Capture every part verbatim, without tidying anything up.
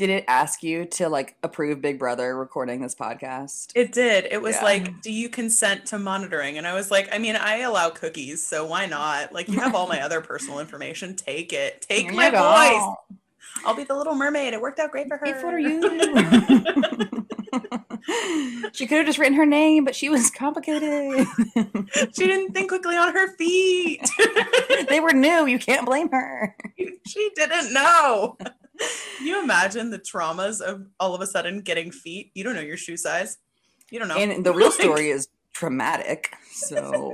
Did it ask you to like approve Big Brother recording this podcast? It did. It was yeah. like, do you consent to monitoring? And I was like, I mean, I allow cookies, so why not? Like, you have all my other personal information. Take it. Take Here my voice. I'll be the Little Mermaid. It worked out great for her. Hey, what are you? She could have just written her name, but she was complicated. She didn't think quickly on her feet. They were new. You can't blame her. She didn't know. Can you imagine the traumas of all of a sudden getting feet? You don't know your shoe size. You don't know. And the real story is traumatic. So.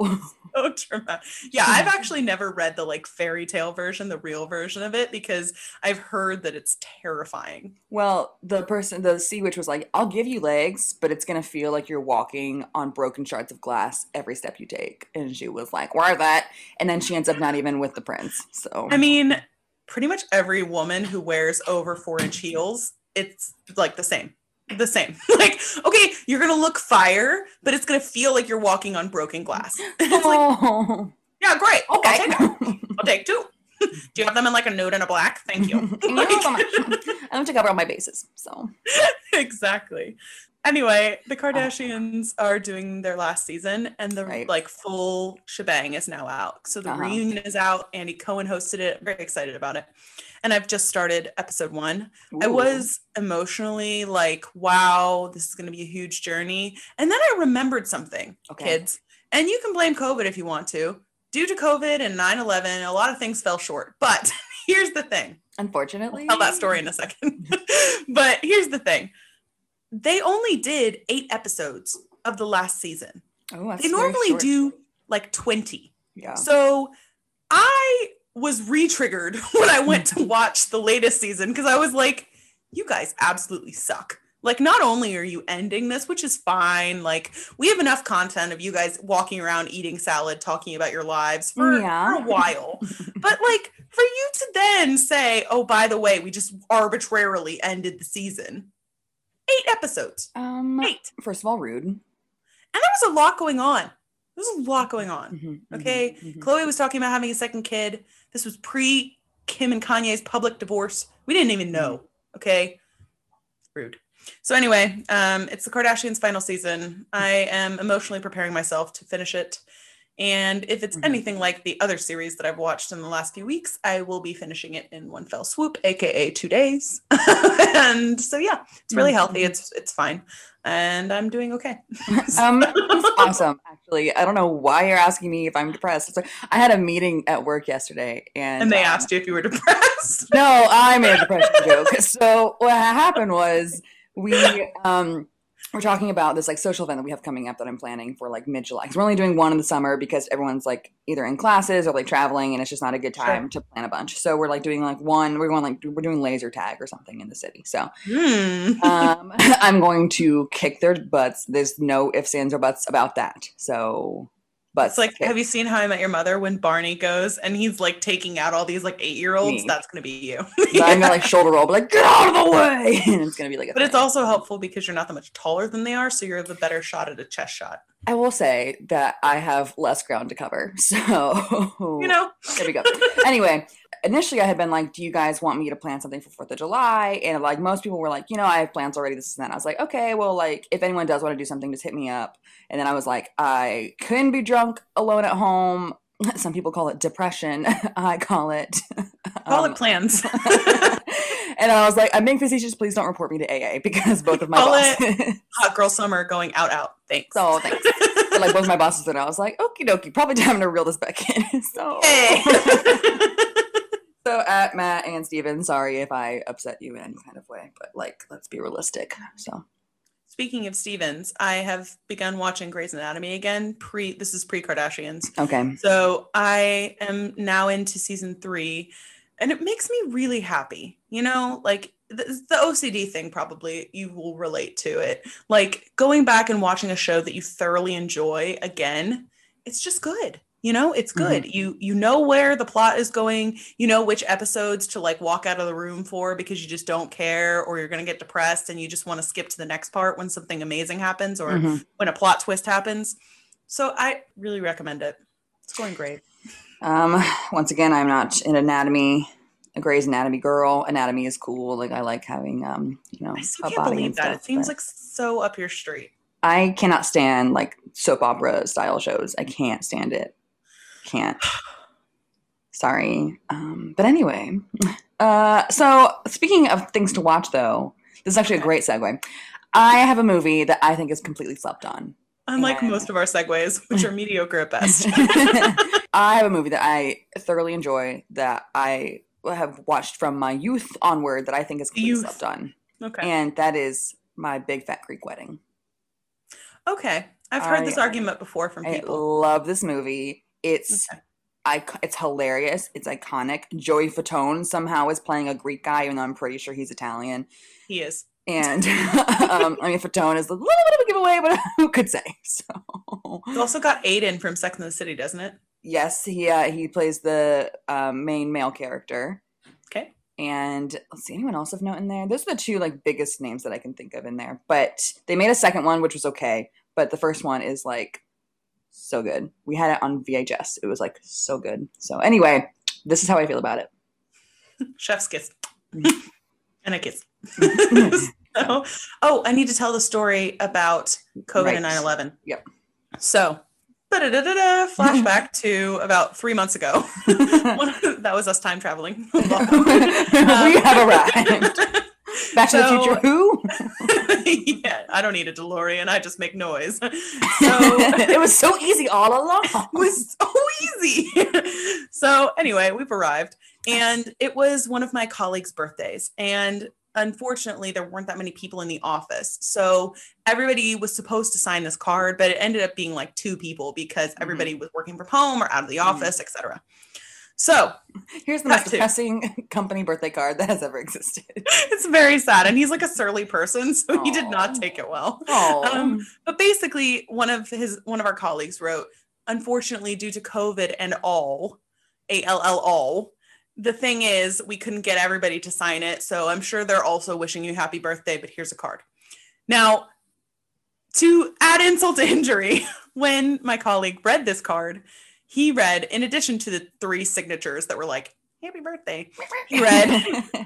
So traumatic. Yeah, I've actually never read the like fairy tale version, the real version of it, because I've heard that it's terrifying. Well, the person, the sea witch was like, I'll give you legs, but it's going to feel like you're walking on broken shards of glass every step you take. And she was like, where is that? And then she ends up not even with the prince. So, I mean, pretty much every woman who wears over four inch heels, it's like the same. The same. Like, okay, you're gonna look fire, but it's gonna feel like you're walking on broken glass. It's oh. like, yeah, great. Okay, I'll take, I'll take two. Do you have them in like a nude and a black? Thank you. Can like, you so much. I don't have to cover all my bases. So exactly. Anyway, the Kardashians oh. are doing their last season, and the right. like full shebang is now out. So the uh-huh. reunion is out. Andy Cohen hosted it. I'm very excited about it. And I've just started episode one. Ooh. I was emotionally like, wow, this is going to be a huge journey. And then I remembered something, okay. kids. And you can blame COVID if you want to. Due to COVID and nine eleven, a lot of things fell short. But here's the thing. Unfortunately. I'll tell that story in a second. But here's the thing. They only did eight episodes of the last season. Oh, that's They normally short. do like twenty. Yeah. So I was re-triggered when I went to watch the latest season because I was like, you guys absolutely suck. Like, not only are you ending this, which is fine. Like, we have enough content of you guys walking around, eating salad, talking about your lives for, yeah. for a while. But like, for you to then say, oh, by the way, we just arbitrarily ended the season. Eight episodes. Um, Eight. First of all, rude. And there was a lot going on. There was a lot going on. Mm-hmm, okay. Mm-hmm, mm-hmm. Chloe was talking about having a second kid. This was pre Kim and Kanye's public divorce. We didn't even know. Okay. Rude. So anyway, um, it's the Kardashians' final season. I am emotionally preparing myself to finish it. And if it's mm-hmm. anything like the other series that I've watched in the last few weeks, I will be finishing it in one fell swoop, aka two days. And so, yeah, it's really healthy. It's it's fine, and I'm doing okay. um, it's awesome, actually. I don't know why you're asking me if I'm depressed. It's like I had a meeting at work yesterday, and and they um, asked you if you were depressed. No, I made a depression joke. So what happened was we. Um, We're talking about this like social event that we have coming up that I'm planning for like mid-July. Because we're only doing one in the summer because everyone's like either in classes or like traveling, and it's just not a good time sure. to plan a bunch. So we're like doing like one. We're going like we're doing laser tag or something in the city. So mm. um, I'm going to kick their butts. There's no ifs, ands, or buts about that. So. But it's like, okay. Have you seen How I Met Your Mother when Barney goes and he's like taking out all these like eight-year-olds? Me. That's going to be you. Yeah. I'm going to like shoulder roll, but like, get out of the way. And it's going to be like a But thing. It's also helpful because you're not that much taller than they are. So you're the better shot at a chest shot. I will say that I have less ground to cover. So, you know, there we go. Anyway, initially I had been like, do you guys want me to plan something for fourth of July? And like most people were like, you know, I have plans already, this and that. I was like, okay, well, like if anyone does want to do something, just hit me up. And then I was like, I couldn't be drunk alone at home. Some people call it depression. I call it. Call um, it plans. And I was like, I'm being facetious. Please don't report me to A A because both of my Call bosses. It hot girl summer going out, out. Thanks. So thanks. But like both of my bosses and I was like, okie dokie, probably time to reel this back in. So. Hey. So at Matt and Steven, sorry if I upset you in any kind of way, but like, let's be realistic. So. Speaking of Stevens, I have begun watching Grey's Anatomy again. Pre This is pre-Kardashians. Okay. So I am now into season three, and it makes me really happy. You know, like the, the O C D thing probably you will relate to it. Like going back and watching a show that you thoroughly enjoy again, it's just good. You know, it's good. Mm-hmm. You you know where the plot is going. You know which episodes to like walk out of the room for because you just don't care or you're going to get depressed and you just want to skip to the next part when something amazing happens or mm-hmm. when a plot twist happens. So I really recommend it. It's going great. Um, once again, I'm not in anatomy a Grey's Anatomy girl. Anatomy is cool. Like I like having, um, you know, I still can't believe that. Stuff, it seems like so up your street. I cannot stand like soap opera style shows. I can't stand it. Can't. Sorry. Um, but anyway, uh, so speaking of things to watch though, this is actually a great segue. I have a movie that I think is completely slept on. Unlike and... most of our segues, which are mediocre at best. I have a movie that I thoroughly enjoy that I have watched from my youth onward that I think is completely youth. slept on. Okay. And that is My Big Fat Greek Wedding. Okay. I've heard I, this argument before from people. I love this movie. It's okay. I, it's hilarious. It's iconic. Joey Fatone somehow is playing a Greek guy, even though I'm pretty sure he's Italian. He is. And um, I mean, Fatone is a little bit of a giveaway, but who could say? So it's also got Aiden from Sex and the City, doesn't it? Yes, he uh, he plays the uh, main male character. Okay. And let's see, anyone else of note in there? Those are the two like biggest names that I can think of in there. But they made a second one, which was okay. But the first one is like so good. We had it on V H S. It was like so good. So anyway, this is how I feel about it. Chef's kiss. And a kiss. So, oh, I need to tell the story about COVID right. and nine eleven. Yep. So flashback to about three months ago. That was us time traveling. um, we have arrived. Back so, to the Future who? Yeah, I don't need a DeLorean. I just make noise. So it was so easy all along. It was so easy. So anyway, we've arrived. And it was one of my colleagues' birthdays. And unfortunately, there weren't that many people in the office. So everybody was supposed to sign this card, but it ended up being like two people because mm-hmm. everybody was working from home or out of the office, mm-hmm. et cetera. So here's the most depressing two. company birthday card that has ever existed. It's very sad. And he's like a surly person. So Aww. He did not take it well. Um, but basically one of his, one of our colleagues wrote, unfortunately, due to COVID and all, A L L all, the thing is, we couldn't get everybody to sign it. So I'm sure they're also wishing you happy birthday, but here's a card. Now, to add insult to injury, when my colleague read this card, he read, in addition to the three signatures that were like, happy birthday, he read,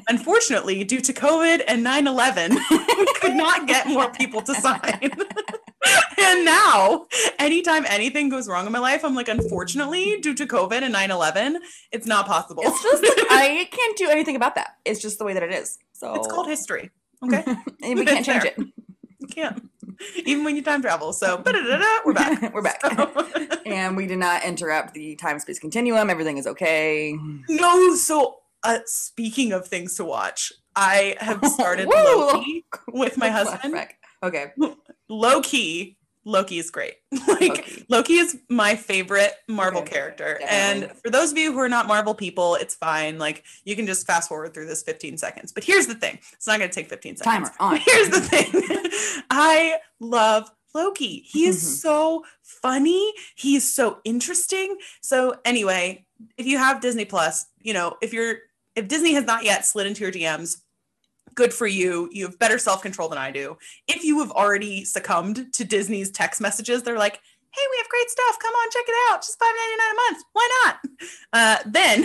unfortunately, due to COVID and nine eleven, we could not get more people to sign. And now, anytime anything goes wrong in my life, I'm like, unfortunately, due to COVID and nine eleven, it's not possible. It's just, I can't do anything about that. It's just the way that it is. So it's called history. Okay. And we can't change it. You can't. Even when you time travel. So we're back. We're back. So. And we did not interrupt the time-space continuum. Everything is okay. No. So uh, speaking of things to watch, I have started Loki with my husband. Flashback. Okay. Loki. Loki is great. Like Loki. Loki is my favorite Marvel okay. character. Definitely. And for those of you who are not Marvel people, it's fine. Like you can just fast forward through this fifteen seconds. But here's the thing. It's not going to take fifteen seconds. Timer on. Here's the thing. I love Loki. He is mm-hmm. so funny. He is so interesting. So anyway, if you have Disney Plus, you know, if you're if Disney has not yet slid into your D Ms, good for you. You have better self-control than I do. If you have already succumbed to Disney's text messages, they're like, hey, we have great stuff. Come on, check it out. Just five ninety-nine a month. Why not? Uh, then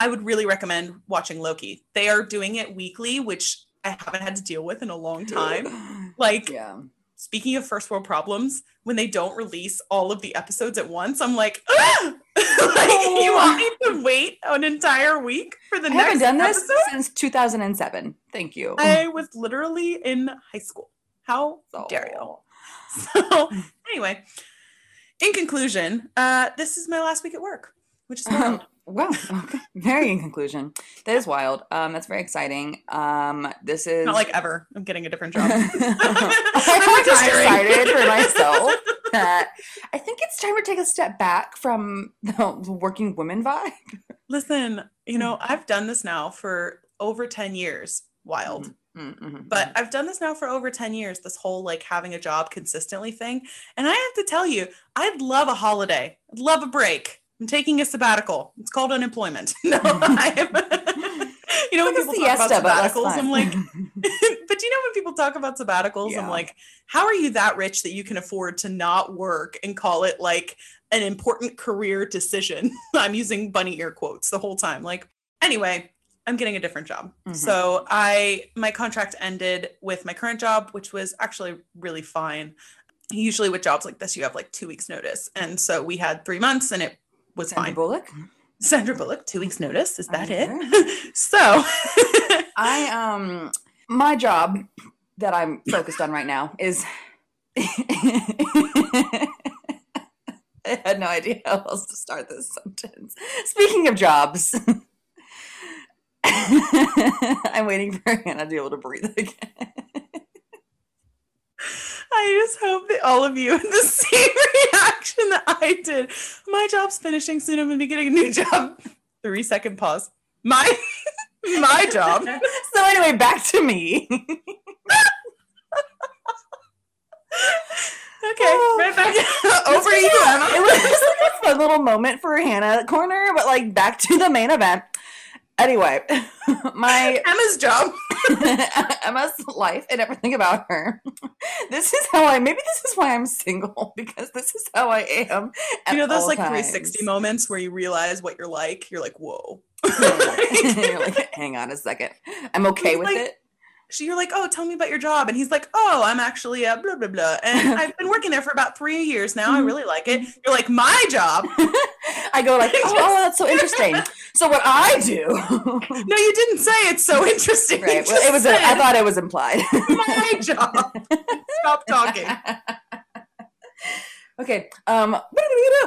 I would really recommend watching Loki. They are doing it weekly, which I haven't had to deal with in a long time. Like, yeah. Speaking of first world problems, when they don't release all of the episodes at once, I'm like, ah! Like oh. You want me to wait an entire week for the I next episode? I haven't done episode? This since two thousand seven. Thank you. I was literally in high school. How oh. dare you? So anyway, in conclusion, uh, this is my last week at work, which is wild. Um, wow. Okay. Very in conclusion. That is wild. Um, that's very exciting. Um, this is... Not like ever. I'm getting a different job. I'm just excited for myself. That I think it's time to take a step back from the working woman vibe. Listen, you know, I've done this now for over ten years. Wild. Mm-hmm, mm-hmm, but mm-hmm. I've done this now for over ten years, this whole like having a job consistently thing. And I have to tell you, I'd love a holiday. I'd love a break. I'm taking a sabbatical. It's called unemployment. No, I'm... You know, when people talk about sabbaticals, I'm like, but you know, when people talk about sabbaticals, yeah. I'm like, how are you that rich that you can afford to not work and call it like an important career decision? I'm using bunny ear quotes the whole time. Like, anyway, I'm getting a different job. Mm-hmm. So I, my contract ended with my current job, which was actually really fine. Usually with jobs like this, you have like two weeks notice. And so we had three months and it was Sandra fine. Bullock? Sandra Bullock, two weeks notice. Is that okay. it? So I, um, my job that I'm focused on right now is, I had no idea how else to start this sentence. Speaking of jobs, I'm waiting for Hannah to be able to breathe again. I just hope that all of you had the same reaction that I did. My job's finishing soon. I'm going to be getting a new job. Three second pause. My, my job. So anyway, back to me. Okay, oh, right back over to you, Emma. It was just like a fun little moment for Hannah corner, but like back to the main event. Anyway, my Emma's job, Emma's life and everything about her. This is how I, maybe this is why I'm single, because this is how I am. You know those like times. three sixty moments where you realize what you're like? You're like, whoa. You're like, hang on a second. I'm okay He's with like, it. So you're like, oh, tell me about your job. And he's like, oh, I'm actually a blah, blah, blah. And I've been working there for about three years now. I really like it. You're like, my job. I go like, oh, oh, that's so interesting. So what I do. No, you didn't say it's so interesting. Right. Well, it was. A, I thought it was implied. My job. Stop talking. Okay. Um,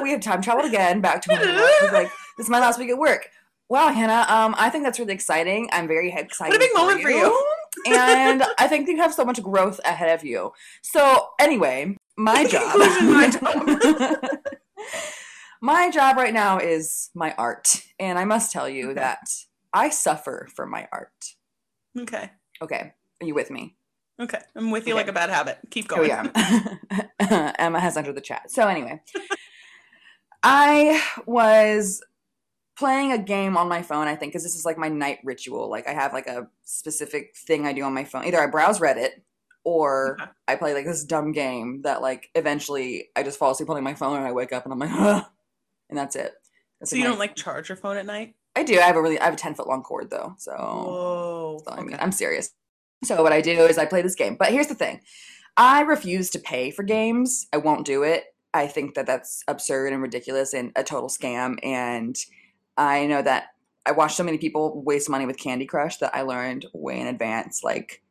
we have time traveled again. Back to my like, this is my last week at work. Wow, Hannah. Um, I think that's really exciting. I'm very excited. What a big for moment you. for you. And I think you have so much growth ahead of you. So anyway, my job. my job. My job right now is my art. And I must tell you okay. that I suffer from my art. Okay. Okay. Are you with me? Okay. I'm with you okay. like a bad habit. Keep going. Oh, yeah. Emma has entered the chat. So anyway, I was playing a game on my phone, I think, because this is like my night ritual. Like I have like a specific thing I do on my phone. Either I browse Reddit or okay. I play like this dumb game that like eventually I just fall asleep holding my phone and I wake up and I'm like, ugh, and that's it. That's so like you my... don't like charge your phone at night? I do. I have a really, I have a ten foot long cord though. So Whoa. That's all I mean. Okay. I'm serious. So what I do is I play this game. But here's the thing. I refuse to pay for games. I won't do it. I think that that's absurd and ridiculous and a total scam. And I know that I watched so many people waste money with Candy Crush that I learned way in advance, like,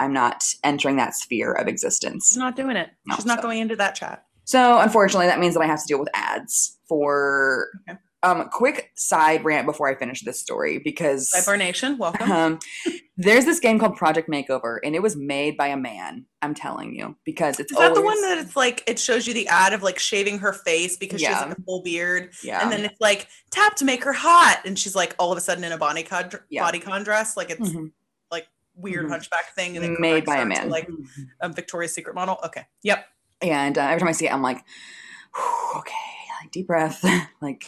I'm not entering that sphere of existence. She's not doing it. No, She's not so. going into that chat. So, unfortunately, that means that I have to deal with ads for okay. – um, quick side rant before I finish this story because – Cybernation, welcome. Um, there's this game called Project Makeover, and it was made by a man, I'm telling you, because it's Is always – Is that the one that it's like – it shows you the ad of like shaving her face because yeah. she has like a full beard? Yeah. And then it's like, tap to make her hot. And she's like all of a sudden in a bodycon, yeah. bodycon dress. Like it's mm-hmm. – weird mm-hmm. hunchback thing and it made by a man to like a Victoria's Secret model. Okay. Yep. And uh, every time I see it, I'm like, okay, like deep breath. Like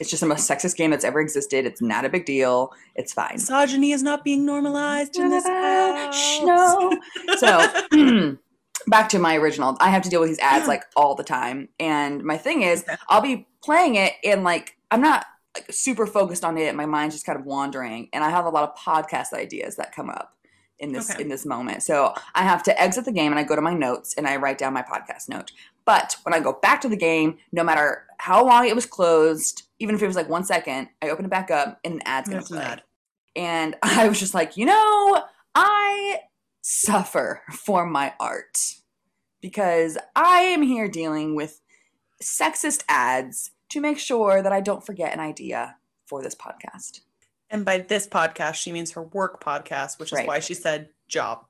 it's just the most sexist game that's ever existed. It's not a big deal. It's fine. Misogyny is not being normalized in this house. No. So back to my original, I have to deal with these ads like all the time. And my thing is okay. I'll be playing it and like, I'm not like, super focused on it. My mind's just kind of wandering and I have a lot of podcast ideas that come up. in this okay. in this moment. So I have to exit the game and I go to my notes and I write down my podcast note. But when I go back to the game, no matter how long it was closed, even if it was like one second, I open it back up and an ad's going to play. Mad. And I was just like, you know, I suffer for my art because I am here dealing with sexist ads to make sure that I don't forget an idea for this podcast. And by this podcast, she means her work podcast, which is right. why she said job,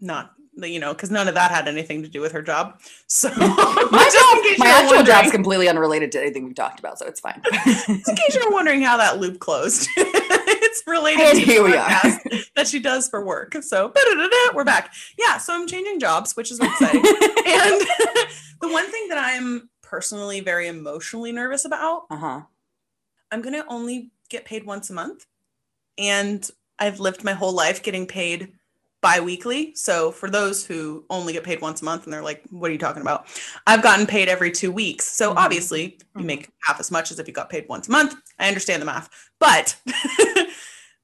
not, you know, because none of that had anything to do with her job. So my, job, my actual wondering. job's completely unrelated to anything we've talked about. So it's fine. Just in case you're wondering how that loop closed, it's related and to the podcast that she does for work. So we're back. Yeah. So I'm changing jobs, which is exciting. And the one thing that I'm personally very emotionally nervous about, uh-huh. I'm going to only get paid once a month. And I've lived my whole life getting paid bi-weekly. So for those who only get paid once a month and they're like, what are you talking about? I've gotten paid every two weeks. So mm-hmm. obviously you make half as much as if you got paid once a month. I understand the math, but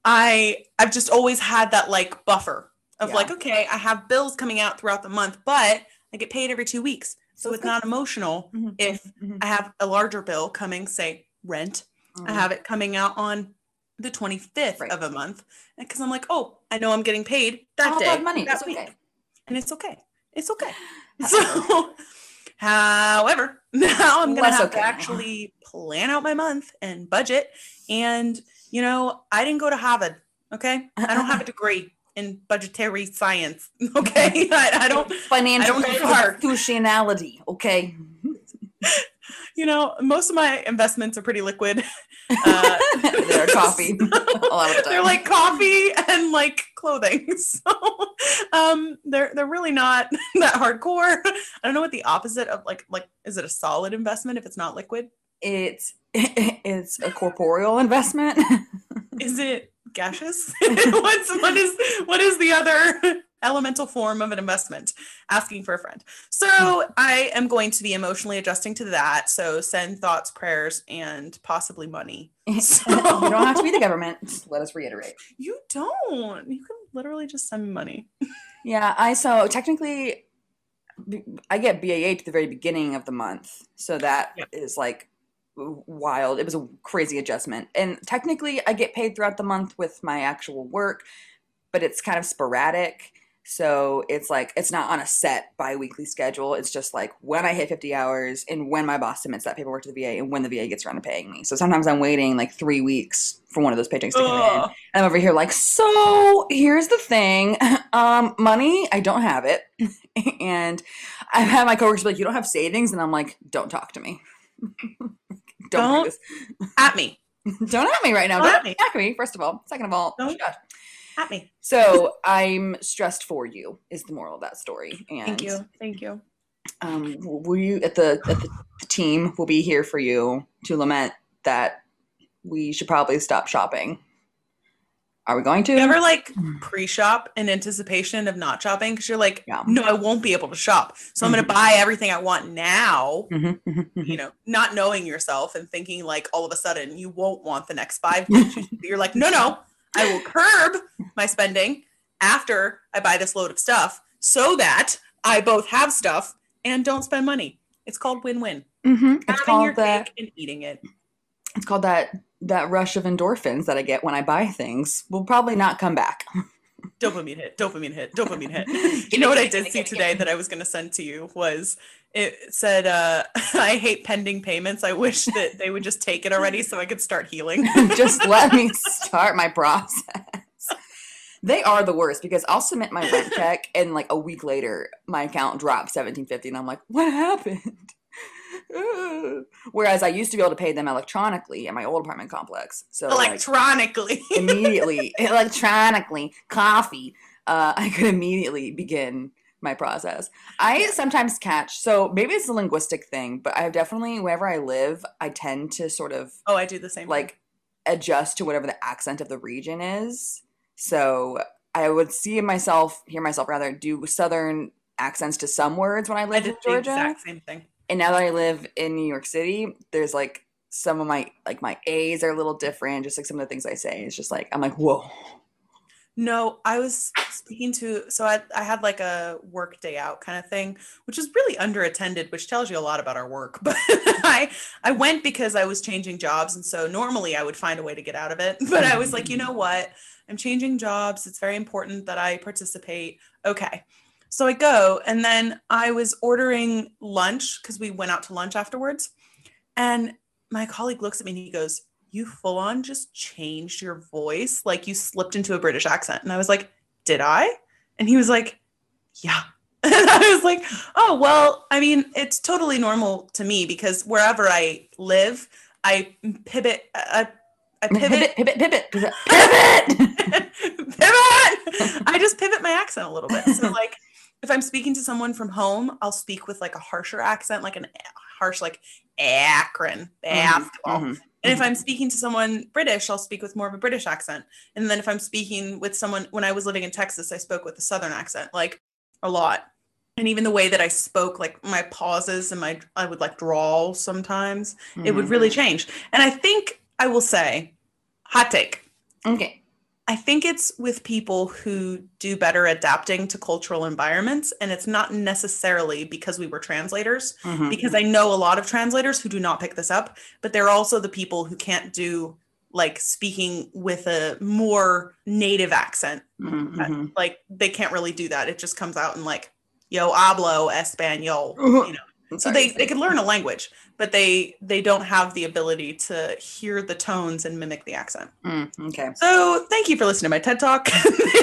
I I've just always had that like buffer of yeah. like, okay, I have bills coming out throughout the month, but I get paid every two weeks. So That's it's good. Not emotional mm-hmm. if mm-hmm. I have a larger bill coming, say rent. Mm-hmm. I have it coming out on the twenty-fifth right. of a month. And cause I'm like, oh, I know I'm getting paid that I'll day. Have money. That it's week. Okay. And it's okay. It's okay. So however, now I'm going to have okay. to actually plan out my month and budget. And, you know, I didn't go to Harvard. Okay. I don't have a degree in budgetary science. Okay. I, I don't. Financial institutionality. Okay. You know, most of my investments are pretty liquid. Uh, they're coffee. A lot of the time. They're like coffee and like clothing. So um, they're they're really not that hardcore. I don't know what the opposite of like like is it a solid investment if it's not liquid? It's it's a corporeal investment. Is it gaseous? What's what is what is the other elemental form of an investment? Asking for a friend. So I am going to be emotionally adjusting to that. So send thoughts, prayers, and possibly money. So. You don't have to be the government. Just let us reiterate. You don't. You can literally just send me money. Yeah. I so technically I get B A H at the very beginning of the month. So that yeah. is like wild. It was a crazy adjustment. And technically I get paid throughout the month with my actual work, but it's kind of sporadic. So it's like, it's not on a set bi-weekly schedule. It's just like when I hit fifty hours and when my boss submits that paperwork to the V A and when the V A gets around to paying me. So sometimes I'm waiting like three weeks for one of those paychecks to come Ugh. in. And I'm over here like, so here's the thing. Um, money, I don't have it. And I've had my coworkers be like, you don't have savings? And I'm like, don't talk to me. don't don't do this. at me. Don't at me right now. Don't, don't at me. Attack me, first of all. Second of all, don't. Shut. At me. So I'm stressed for you is the moral of that story. And thank you. Thank you. Um, will you at the at the, the team will be here for you to lament that we should probably stop shopping. Are we going to? You ever like pre-shop in anticipation of not shopping? Because you're like, yeah. no, I won't be able to shop. So I'm mm-hmm. going to buy everything I want now, mm-hmm. Mm-hmm. you know, not knowing yourself and thinking like all of a sudden you won't want the next five. You're like, no, no. I will curb my spending after I buy this load of stuff so that I both have stuff and don't spend money. It's called win-win. Mm-hmm. It's Having your that, cake and eating it. It's called that that rush of endorphins that I get when I buy things will probably not come back. Dopamine hit, dopamine hit, dopamine hit. You know what I did see today that I was going to send to you was it said, uh, I hate pending payments. I wish that they would just take it already so I could start healing. Just let me start my process. They are the worst because I'll submit my rent check and like a week later, my account dropped seventeen fifty and I'm like, what happened? Whereas I used to be able to pay them electronically at my old apartment complex. So electronically, like, immediately, electronically, coffee. Uh, I could immediately begin my process. I sometimes catch, so maybe it's a linguistic thing, but I definitely, wherever I live, I tend to sort of oh, I do the same like adjust to whatever the accent of the region is. So I would see myself, hear myself rather do Southern accents to some words when I lived I did in Georgia. The exact same thing. And now that I live in New York City, there's like some of my, like my A's are a little different. Just like some of the things I say, it's just like, I'm like, whoa. No, I was speaking to, so I, I had like a work day out kind of thing, which is really underattended, which tells you a lot about our work. But I, I went because I was changing jobs. And so normally I would find a way to get out of it. But I was like, you know what? I'm changing jobs. It's very important that I participate. Okay. So I go, and then I was ordering lunch because we went out to lunch afterwards. And my colleague looks at me and he goes, you full on just changed your voice. Like you slipped into a British accent. And I was like, did I? And he was like, yeah. And I was like, oh, well, I mean, it's totally normal to me because wherever I live, I pivot, I, I pivot, pivot, pivot, pivot, pivot, pivot. I just pivot my accent a little bit. So like, if I'm speaking to someone from home, I'll speak with like a harsher accent, like an harsh, like Akron basketball. Mm-hmm. And if I'm speaking to someone British, I'll speak with more of a British accent. And then if I'm speaking with someone, when I was living in Texas, I spoke with a Southern accent, like a lot. And even the way that I spoke, like my pauses and my, I would like drawl sometimes, mm-hmm. it would really change. And I think I will say, hot take. Okay. I think it's with people who do better adapting to cultural environments. And it's not necessarily because we were translators, mm-hmm. because I know a lot of translators who do not pick this up, but they're also the people who can't do like speaking with a more native accent. Mm-hmm. Like they can't really do that. It just comes out in like, yo hablo español, you know? So they, they can learn a language, but they they don't have the ability to hear the tones and mimic the accent. Mm, okay. So thank you for listening to my TED Talk.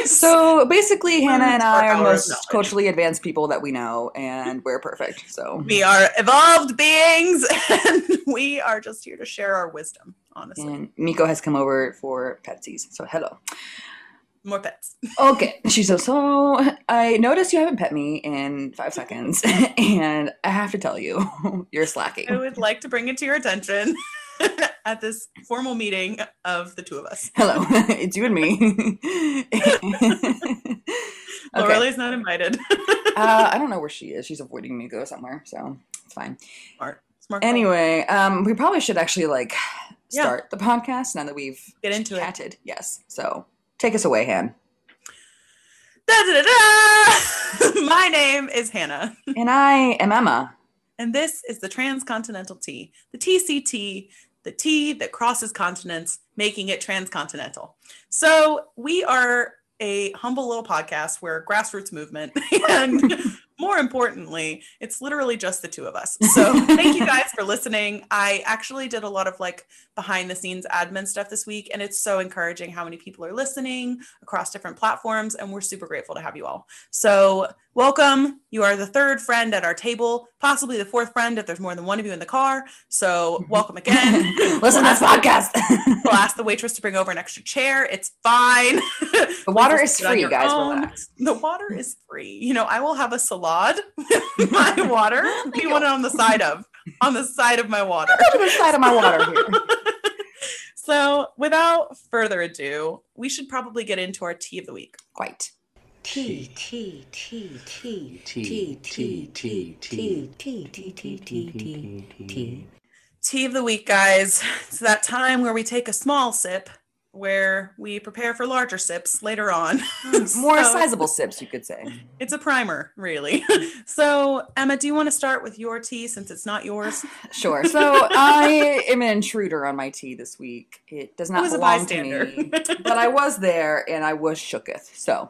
So basically, Hannah and I are most knowledge. culturally advanced people that we know, and we're perfect. So we are evolved beings, and we are just here to share our wisdom, honestly. And Miko has come over for Petsies, so hello. More pets. Okay. She's so, so I noticed you haven't pet me in five seconds. And I have to tell you, you're slacking. I would like to bring it to your attention at this formal meeting of the two of us. Hello. It's you and me. Aurelia's okay. not invited. uh, I don't know where she is. She's avoiding me, go somewhere. So it's fine. Smart. Smart. Anyway, um, we probably should actually like start yeah. the podcast now that we've get into chatted. It. Yes. So. Take us away, Han. Da, da, da, da. My name is Hannah. And I am Emma. And this is the Transcontinental Tea, the T C T, the tea that crosses continents, making it transcontinental. So we are a humble little podcast. We're a grassroots movement. And more importantly, it's literally just the two of us. So thank you guys for listening. I actually did a lot of like behind the scenes admin stuff this week, and it's so encouraging how many people are listening across different platforms, and we're super grateful to have you all. So welcome. You are the third friend at our table, possibly the fourth friend if there's more than one of you in the car. So welcome again. Listen we'll to this podcast. We'll ask the waitress to bring over an extra chair. It's fine. The water is free, guys. Own. Relax. The water is free. You know, I will have a salon. With my water. We want it on the side of on the side of my water. the side of my water here. So without further ado, we should probably get into our tea of the week. Quite. Tea, tea, tea, tea, tea, tea, tea, tea, tea, tea, tea, tea, tea. Tea of the week, guys. It's that time where we take a small sip, where we prepare for larger sips later on. More so, sizable sips, you could say. It's a primer, really. So, Emma, do you want to start with your tea since it's not yours? Sure. So I am an intruder on my tea this week. It does not belong to me. But I was there and I was shooketh. So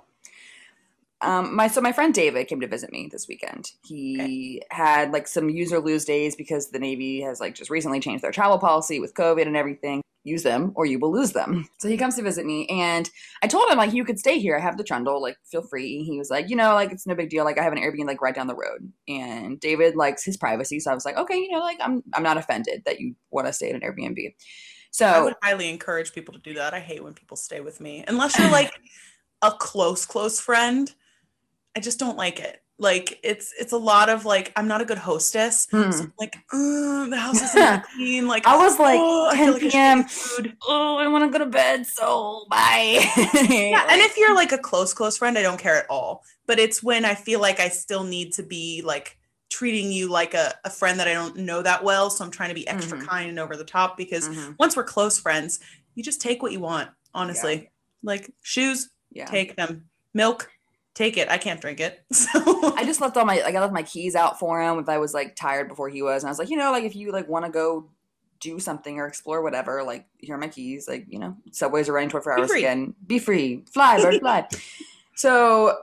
um, my so my friend David came to visit me this weekend. He okay. had like some use or lose days because the Navy has like just recently changed their travel policy with COVID and everything. Use them or you will lose them. So he comes to visit me and I told him like, you could stay here. I have the trundle, like feel free. He was like, you know, like it's no big deal. Like I have an Airbnb like right down the road, and David likes his privacy. So I was like, okay, you know, like I'm, I'm not offended that you want to stay at an Airbnb. So I would highly encourage people to do that. I hate when people stay with me, unless you're like a close, close friend. I just don't like it. Like it's it's a lot of like I'm not a good hostess. Hmm. So I'm like oh, the house is not clean. Like I was like oh, ten p.m. Like food. Oh, I want to go to bed. So bye. Yeah, like, and if you're like a close close friend, I don't care at all. But it's when I feel like I still need to be like treating you like a, a friend that I don't know that well. So I'm trying to be extra mm-hmm. kind and over the top because mm-hmm. once we're close friends, you just take what you want. Honestly, yeah. like shoes, yeah. take them. Milk. Take it. I can't drink it. So I just left all my, like I left my keys out for him if I was like tired before he was. And I was like, you know, like if you like want to go do something or explore whatever, like here are my keys. Like, you know, subways are running twenty-four hours again. Be free. Fly, bird, fly. So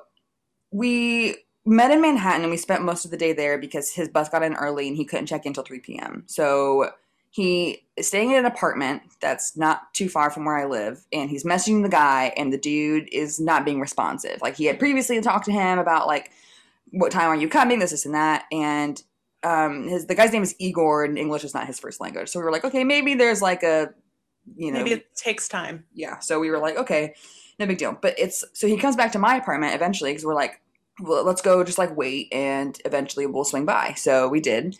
we met in Manhattan and we spent most of the day there because his bus got in early and he couldn't check in till three p.m. So he is staying in an apartment that's not too far from where I live, and he's messaging the guy, and the dude is not being responsive. Like, he had previously talked to him about, like, what time are you coming, this, this, and that, and um, his the guy's name is Igor, and English is not his first language. So we were like, okay, maybe there's, like, a, you know. Maybe it takes time. Yeah, so we were like, okay, no big deal. But it's, so he comes back to my apartment eventually, because we're like, well, let's go just, like, wait, and eventually we'll swing by. So we did,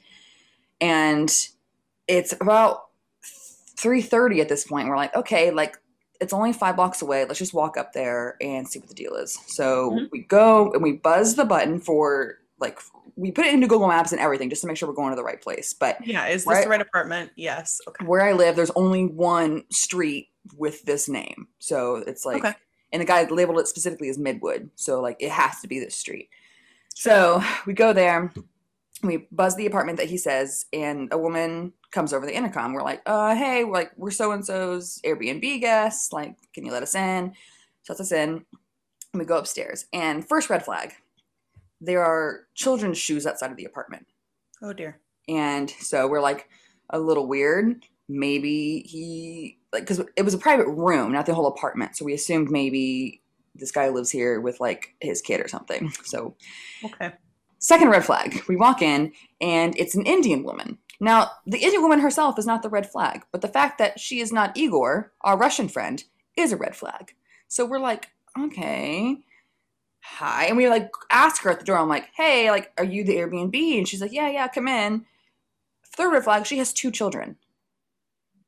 and it's about three thirty at this point. We're like, okay, like it's only five blocks away. Let's just walk up there and see what the deal is. So mm-hmm. we go and we buzz the button for like, we put it into Google Maps and everything just to make sure we're going to the right place. But yeah, is this the right apartment? Yes. Okay. Where I live, there's only one street with this name. So it's like, okay. And the guy labeled it specifically as Midwood. So like it has to be this street. So we go there. We buzz the apartment that he says, and a woman comes over the intercom. We're like, uh, hey, we're like, we're so-and-so's Airbnb guests. Like, can you let us in? She lets us in. And we go upstairs. And first red flag, there are children's shoes outside of the apartment. Oh, dear. And so we're like, a little weird. Maybe he, like, because it was a private room, not the whole apartment. So we assumed maybe this guy lives here with, like, his kid or something. So. Okay. Second red flag. We walk in, and it's an Indian woman. Now, the Indian woman herself is not the red flag, but the fact that she is not Igor, our Russian friend, is a red flag. So we're like, okay, hi. And we, like, ask her at the door. I'm like, hey, like, are you the Airbnb? And she's like, yeah, yeah, come in. Third red flag, she has two children.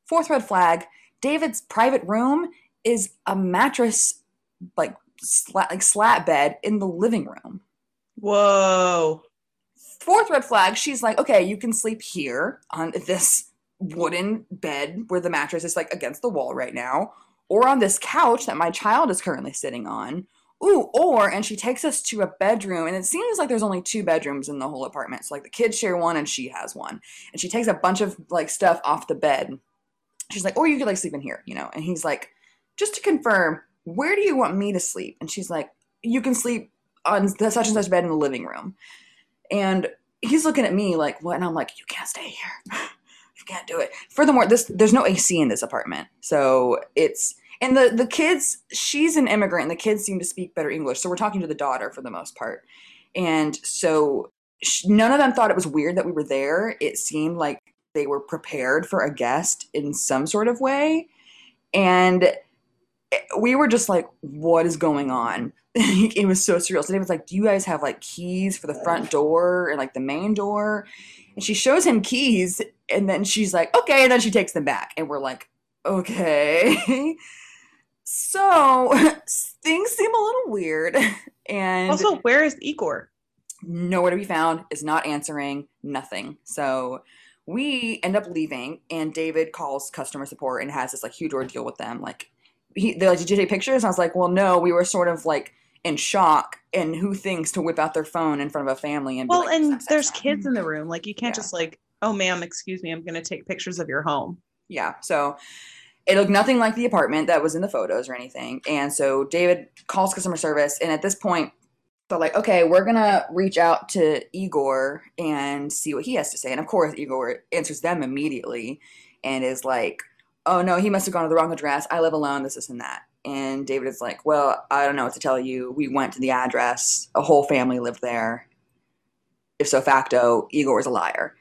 Fourth red flag, David's private room is a mattress, like, sla- like slat bed in the living room. Whoa. Fourth red flag, she's like, okay, you can sleep here on this wooden bed where the mattress is like against the wall right now, or on this couch that my child is currently sitting on. Ooh, or, and she takes us to a bedroom, and it seems like there's only two bedrooms in the whole apartment. So, like, the kids share one, and she has one. And she takes a bunch of, like, stuff off the bed. She's like, or you could, like, sleep in here, you know? And he's like, just to confirm, where do you want me to sleep? And she's like, you can sleep on the such and such bed in the living room. And he's looking at me like, what? And I'm like, you can't stay here. You can't do it. Furthermore, this there's no A C in this apartment. So it's... And the, the kids, she's an immigrant, and the kids seem to speak better English. So we're talking to the daughter for the most part. And so she, none of them thought it was weird that we were there. It seemed like they were prepared for a guest in some sort of way. And we were just like, what is going on? It was so surreal. So David's like, do you guys have, like, keys for the front door and, like, the main door? And she shows him keys, and then she's like, okay. And then she takes them back. And we're like, okay. So things seem a little weird. And also, where is Igor? Nowhere to be found, is not answering, nothing. So we end up leaving, and David calls customer support and has this, like, huge ordeal with them. Like, he, they're like, did you take pictures? And I was like, well, no, we were sort of, like, in shock. And who thinks to whip out their phone in front of a family? And well, like, and there's kids in the room. Like, you can't yeah. just, like, oh, ma'am, excuse me, I'm going to take pictures of your home. Yeah. So it looked nothing like the apartment that was in the photos or anything. And so David calls customer service. And at this point, they're like, okay, we're going to reach out to Igor and see what he has to say. And of course, Igor answers them immediately and is like, oh, no, he must have gone to the wrong address. I live alone. This, this, and that. And David is like, well, I don't know what to tell you. We went to the address. A whole family lived there. If so facto, Igor is a liar.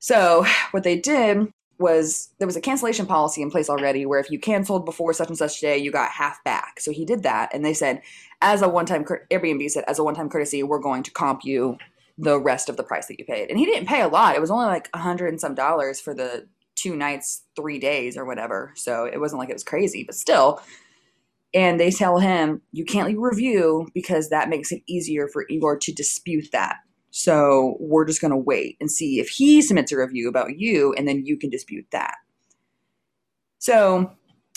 So what they did was there was a cancellation policy in place already where if you canceled before such and such day, you got half back. So he did that. And they said, as a one-time, cur- Airbnb said, as a one-time courtesy, we're going to comp you the rest of the price that you paid. And he didn't pay a lot. It was only like a hundred and some dollars for the two nights, three days or whatever. So it wasn't like it was crazy, but still. And they tell him, you can't leave a review because that makes it easier for Igor to dispute that. So we're just going to wait and see if he submits a review about you, and then you can dispute that. So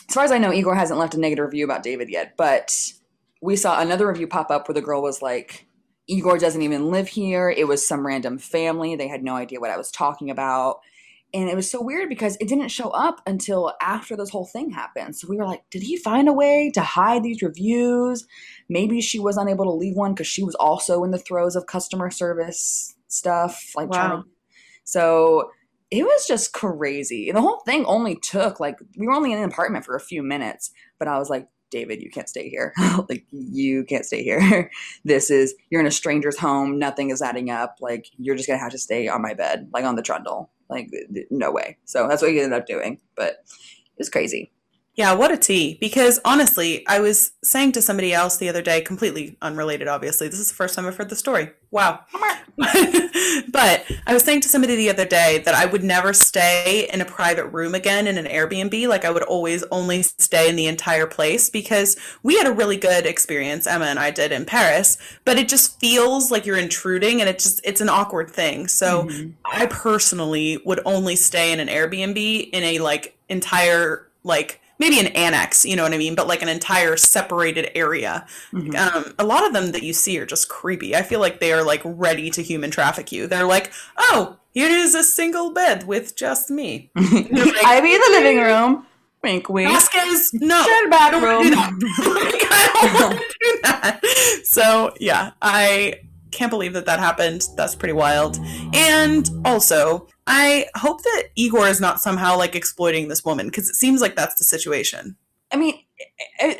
as far as I know, Igor hasn't left a negative review about David yet, but we saw another review pop up where the girl was like, Igor doesn't even live here. It was some random family. They had no idea what I was talking about. And it was so weird because it didn't show up until after this whole thing happened. So we were like, did he find a way to hide these reviews? Maybe she was unable to leave one because she was also in the throes of customer service stuff. Like, wow. trying to... So it was just crazy. And the whole thing only took, like, we were only in an apartment for a few minutes. But I was like, David, you can't stay here. Like, you can't stay here. This is, you're in a stranger's home. Nothing is adding up. Like, you're just going to have to stay on my bed, like on the trundle. Like, no way. So that's what he ended up doing. But it was crazy. Yeah, what a tea. Because honestly, I was saying to somebody else the other day, completely unrelated, obviously. This is the first time I've heard the story. Wow. But I was saying to somebody the other day that I would never stay in a private room again in an Airbnb. Like, I would always only stay in the entire place because we had a really good experience, Emma and I did, in Paris. But it just feels like you're intruding, and it's just, it's an awkward thing. So mm-hmm. I personally would only stay in an Airbnb in a, like, entire, like, maybe an annex, you know what I mean? But like an entire separated area. Mm-hmm. Um, a lot of them that you see are just creepy. I feel like they are like ready to human traffic you. They're like, oh, here is a single bed with just me. Like, I be in the living room. Wink, wink. Vasquez, no. Shut about I don't want to do that. I don't want to do that. So yeah, I can't believe that that happened. That's pretty wild. And also, I hope that Igor is not somehow like exploiting this woman, because it seems like that's the situation. I mean,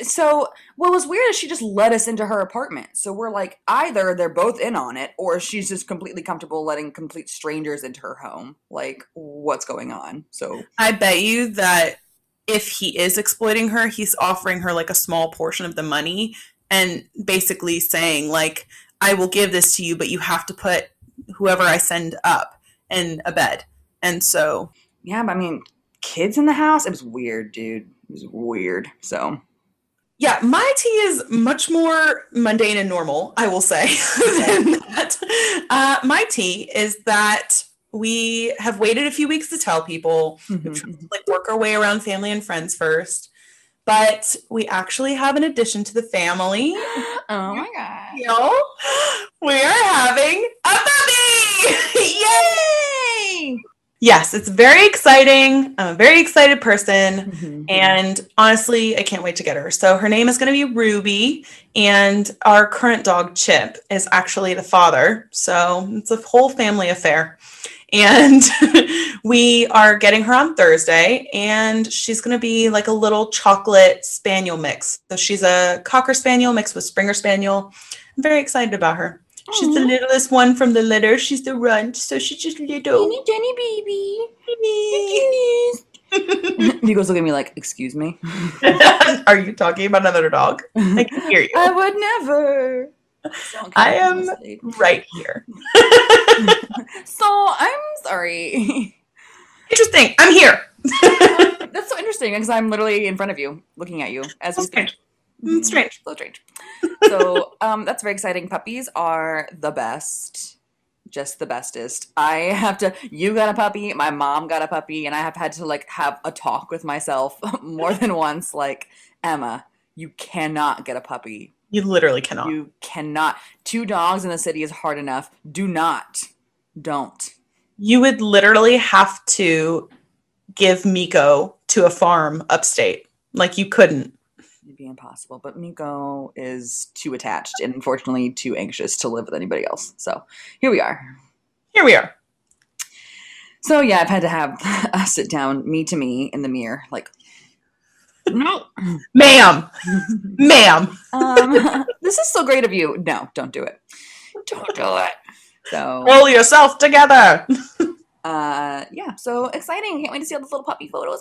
so what was weird is she just let us into her apartment. So we're like, either they're both in on it, or she's just completely comfortable letting complete strangers into her home. Like, what's going on? So I bet you that if he is exploiting her, he's offering her like a small portion of the money and basically saying like, I will give this to you, but you have to put whoever I send up in a bed. And so yeah, but I mean, kids in the house, it was weird, dude. It was weird. So yeah, my tea is much more mundane and normal, I will say, than that. Uh, my tea is that we have waited a few weeks to tell people. Mm-hmm. We've tried to like work our way around family and friends first, but we actually have an addition to the family. Oh my God. You know, we are having a baby! Yay! Yes, it's very exciting. I'm a very excited person. Mm-hmm. And honestly, I can't wait to get her. So her name is going to be Ruby. And our current dog, Chip, is actually the father. So it's a whole family affair. And we are getting her on Thursday, and she's going to be like a little chocolate spaniel mix. So she's a cocker spaniel mixed with Springer spaniel. I'm very excited about her. Aww. She's the littlest one from the litter. She's the runt, so she's just little. Jenny, Jenny, baby. Baby. Nico's looking at me like, excuse me? Are you talking about another dog? I can hear you. I would never. I, I am right here. So I'm sorry. Interesting. I'm here. That's so interesting because I'm literally in front of you, looking at you as we speak. It's strange. So strange. So um, that's very exciting. Puppies are the best. Just the bestest. I have to, you got a puppy, my mom got a puppy, and I have had to like have a talk with myself more than once. Like, Emma, you cannot get a puppy. You literally cannot. You cannot. Two dogs in the city is hard enough. Do not. Don't. You would literally have to give Miko to a farm upstate. Like, you couldn't. It'd be impossible. But Miko is too attached and, unfortunately, too anxious to live with anybody else. So here we are. Here we are. So, yeah, I've had to have a sit down, me to me, in the mirror. Like, no, ma'am, ma'am. Um, this is so great of you. No, don't do it. Don't do it. So roll yourself together. uh, yeah. So exciting! Can't wait to see all those little puppy photos.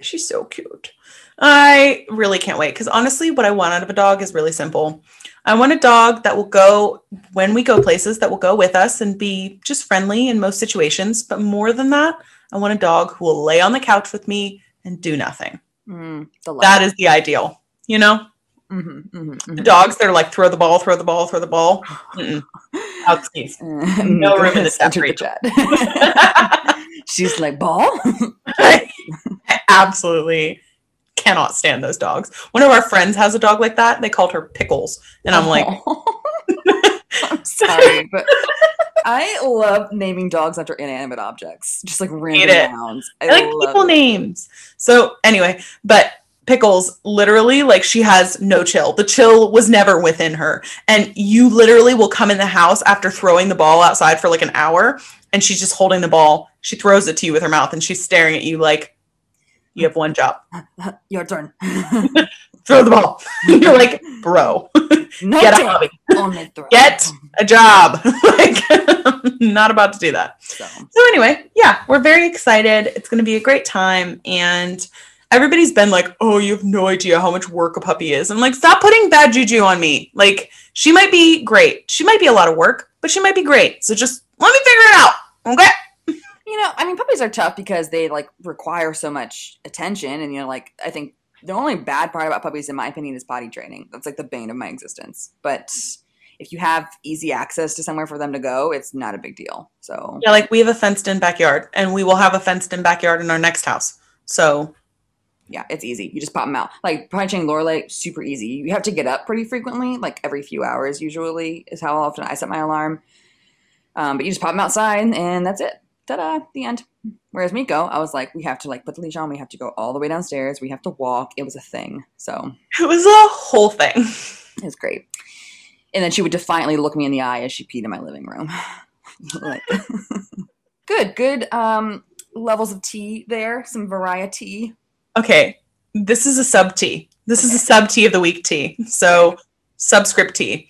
She's so cute. I really can't wait because honestly, what I want out of a dog is really simple. I want a dog that will go when we go places, that will go with us and be just friendly in most situations. But more than that, I want a dog who will lay on the couch with me and do nothing. Mm, that is the ideal, you know? Mm-hmm, mm-hmm, mm-hmm. The dogs, they're like, throw the ball, throw the ball, throw the ball. Mm-mm. Out skis. Mm-hmm. No room in this chat. She's like, ball? I absolutely cannot stand those dogs. One of our friends has a dog like that. They called her Pickles. And I'm like... I'm sorry, but... I love naming dogs after inanimate objects, just like random nouns. I, I like love people it. Names. So anyway, but Pickles, literally, like, she has no chill. The chill was never within her. And you literally will come in the house after throwing the ball outside for like an hour, and she's just holding the ball. She throws it to you with her mouth, and she's staring at you like, you have one job. Your turn. Throw the ball. You're like, bro, no get a hobby. Only throw. Get a job. Like, not about to do that. So. so anyway, yeah, we're very excited. It's going to be a great time. And everybody's been like, oh, you have no idea how much work a puppy is. I'm like, stop putting bad juju on me. Like, she might be great. She might be a lot of work, but she might be great. So just let me figure it out. Okay. You know, I mean, puppies are tough because they like require so much attention. And, you know, like, I think the only bad part about puppies, in my opinion, is potty training. That's like the bane of my existence. But if you have easy access to somewhere for them to go, it's not a big deal. So yeah, like, we have a fenced in backyard, and we will have a fenced in backyard in our next house. So Yeah, it's easy. You just pop them out. Like, punching Lorelai, super easy. You have to get up pretty frequently, like every few hours usually is how often I set my alarm. Um, but you just pop them outside, and that's it. Ta-da, the end. Whereas Miko, I was like, we have to, like, put the leash on. We have to go all the way downstairs. We have to walk. It was a thing, so. It was a whole thing. It was great. And then she would defiantly look me in the eye as she peed in my living room. Like, good, good um, levels of tea there. Some variety. Okay, this is a sub tea. This okay. is a sub tea of the week tea. So, subscript tea.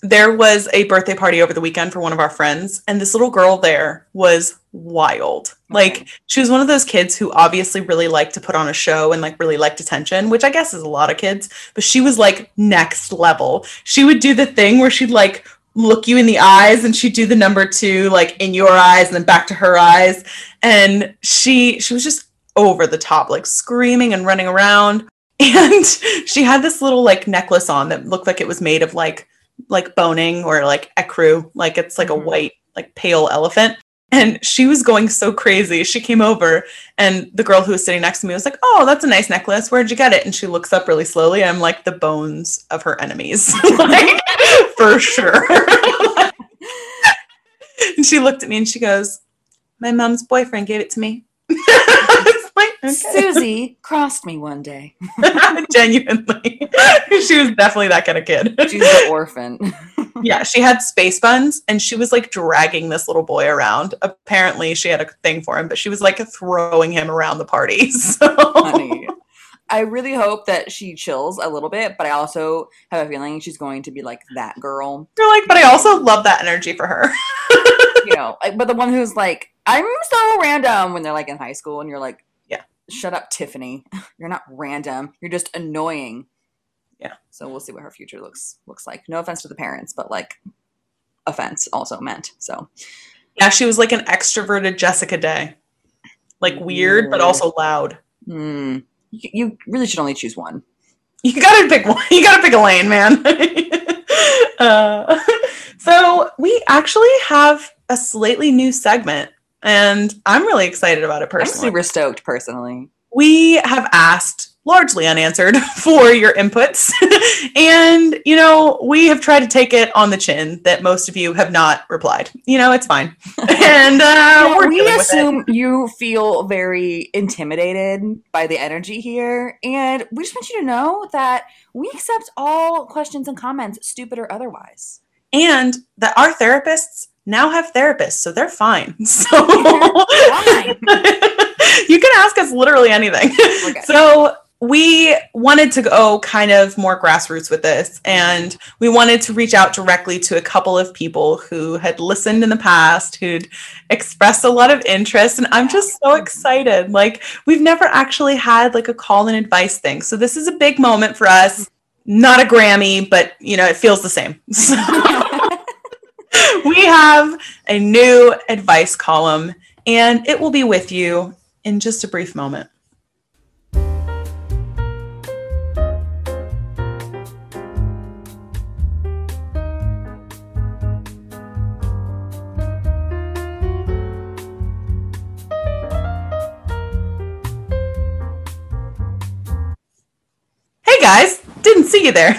There was a birthday party over the weekend for one of our friends, and this little girl there was wild. Okay. Like, she was one of those kids who obviously really liked to put on a show and, like, really liked attention, which I guess is a lot of kids, but she was, like, next level. She would do the thing where she'd, like, look you in the eyes, and she'd do the number two, like, in your eyes and then back to her eyes, and she she was just over the top, like, screaming and running around, and she had this little, like, necklace on that looked like it was made of, like, like boning or like ecru, like it's like mm-hmm. a white, like pale elephant. And she was going so crazy. She came over, and the girl who was sitting next to me was like, oh, that's a nice necklace. Where'd you get it? And she looks up really slowly. And I'm like, the bones of her enemies, like for sure. And she looked at me and she goes, my mom's boyfriend gave it to me. Like, okay. Susie crossed me one day. Genuinely. She was definitely that kind of kid. She's an orphan. Yeah, she had space buns, and she was, like, dragging this little boy around. Apparently, she had a thing for him, but she was, like, throwing him around the party. So. Funny. I really hope that she chills a little bit, but I also have a feeling she's going to be, like, that girl. You're like, but I also love that energy for her. You know, but the one who's, like, I'm so random when they're, like, in high school, and you're, like, shut up, Tiffany. You're not random. You're just annoying. Yeah. So we'll see what her future looks looks like. No offense to the parents, but, like, offense also meant. So. Yeah, she was like an extroverted Jessica Day. Like, weird, yeah. But also loud. Mm. You, you really should only choose one. You gotta pick one. You gotta pick a lane, man. uh, so we actually have a slightly new segment. And I'm really excited about it personally. I'm super stoked personally. We have asked, largely unanswered, for your inputs. And, you know, we have tried to take it on the chin that most of you have not replied. You know, it's fine. And uh, yeah, we're we assume you feel very intimidated by the energy here. And we just want you to know that we accept all questions and comments, stupid or otherwise. And that our therapists now have therapists, so they're fine. So they're fine. You can ask us literally anything. Okay. So we wanted to go kind of more grassroots with this, and we wanted to reach out directly to a couple of people who had listened in the past, who'd expressed a lot of interest, and I'm just so excited. Like, we've never actually had, like, a call and advice thing. So this is a big moment for us. Not a Grammy, but, you know, it feels the same. So. We have a new advice column, and it will be with you in just a brief moment. Hey guys, didn't see you there.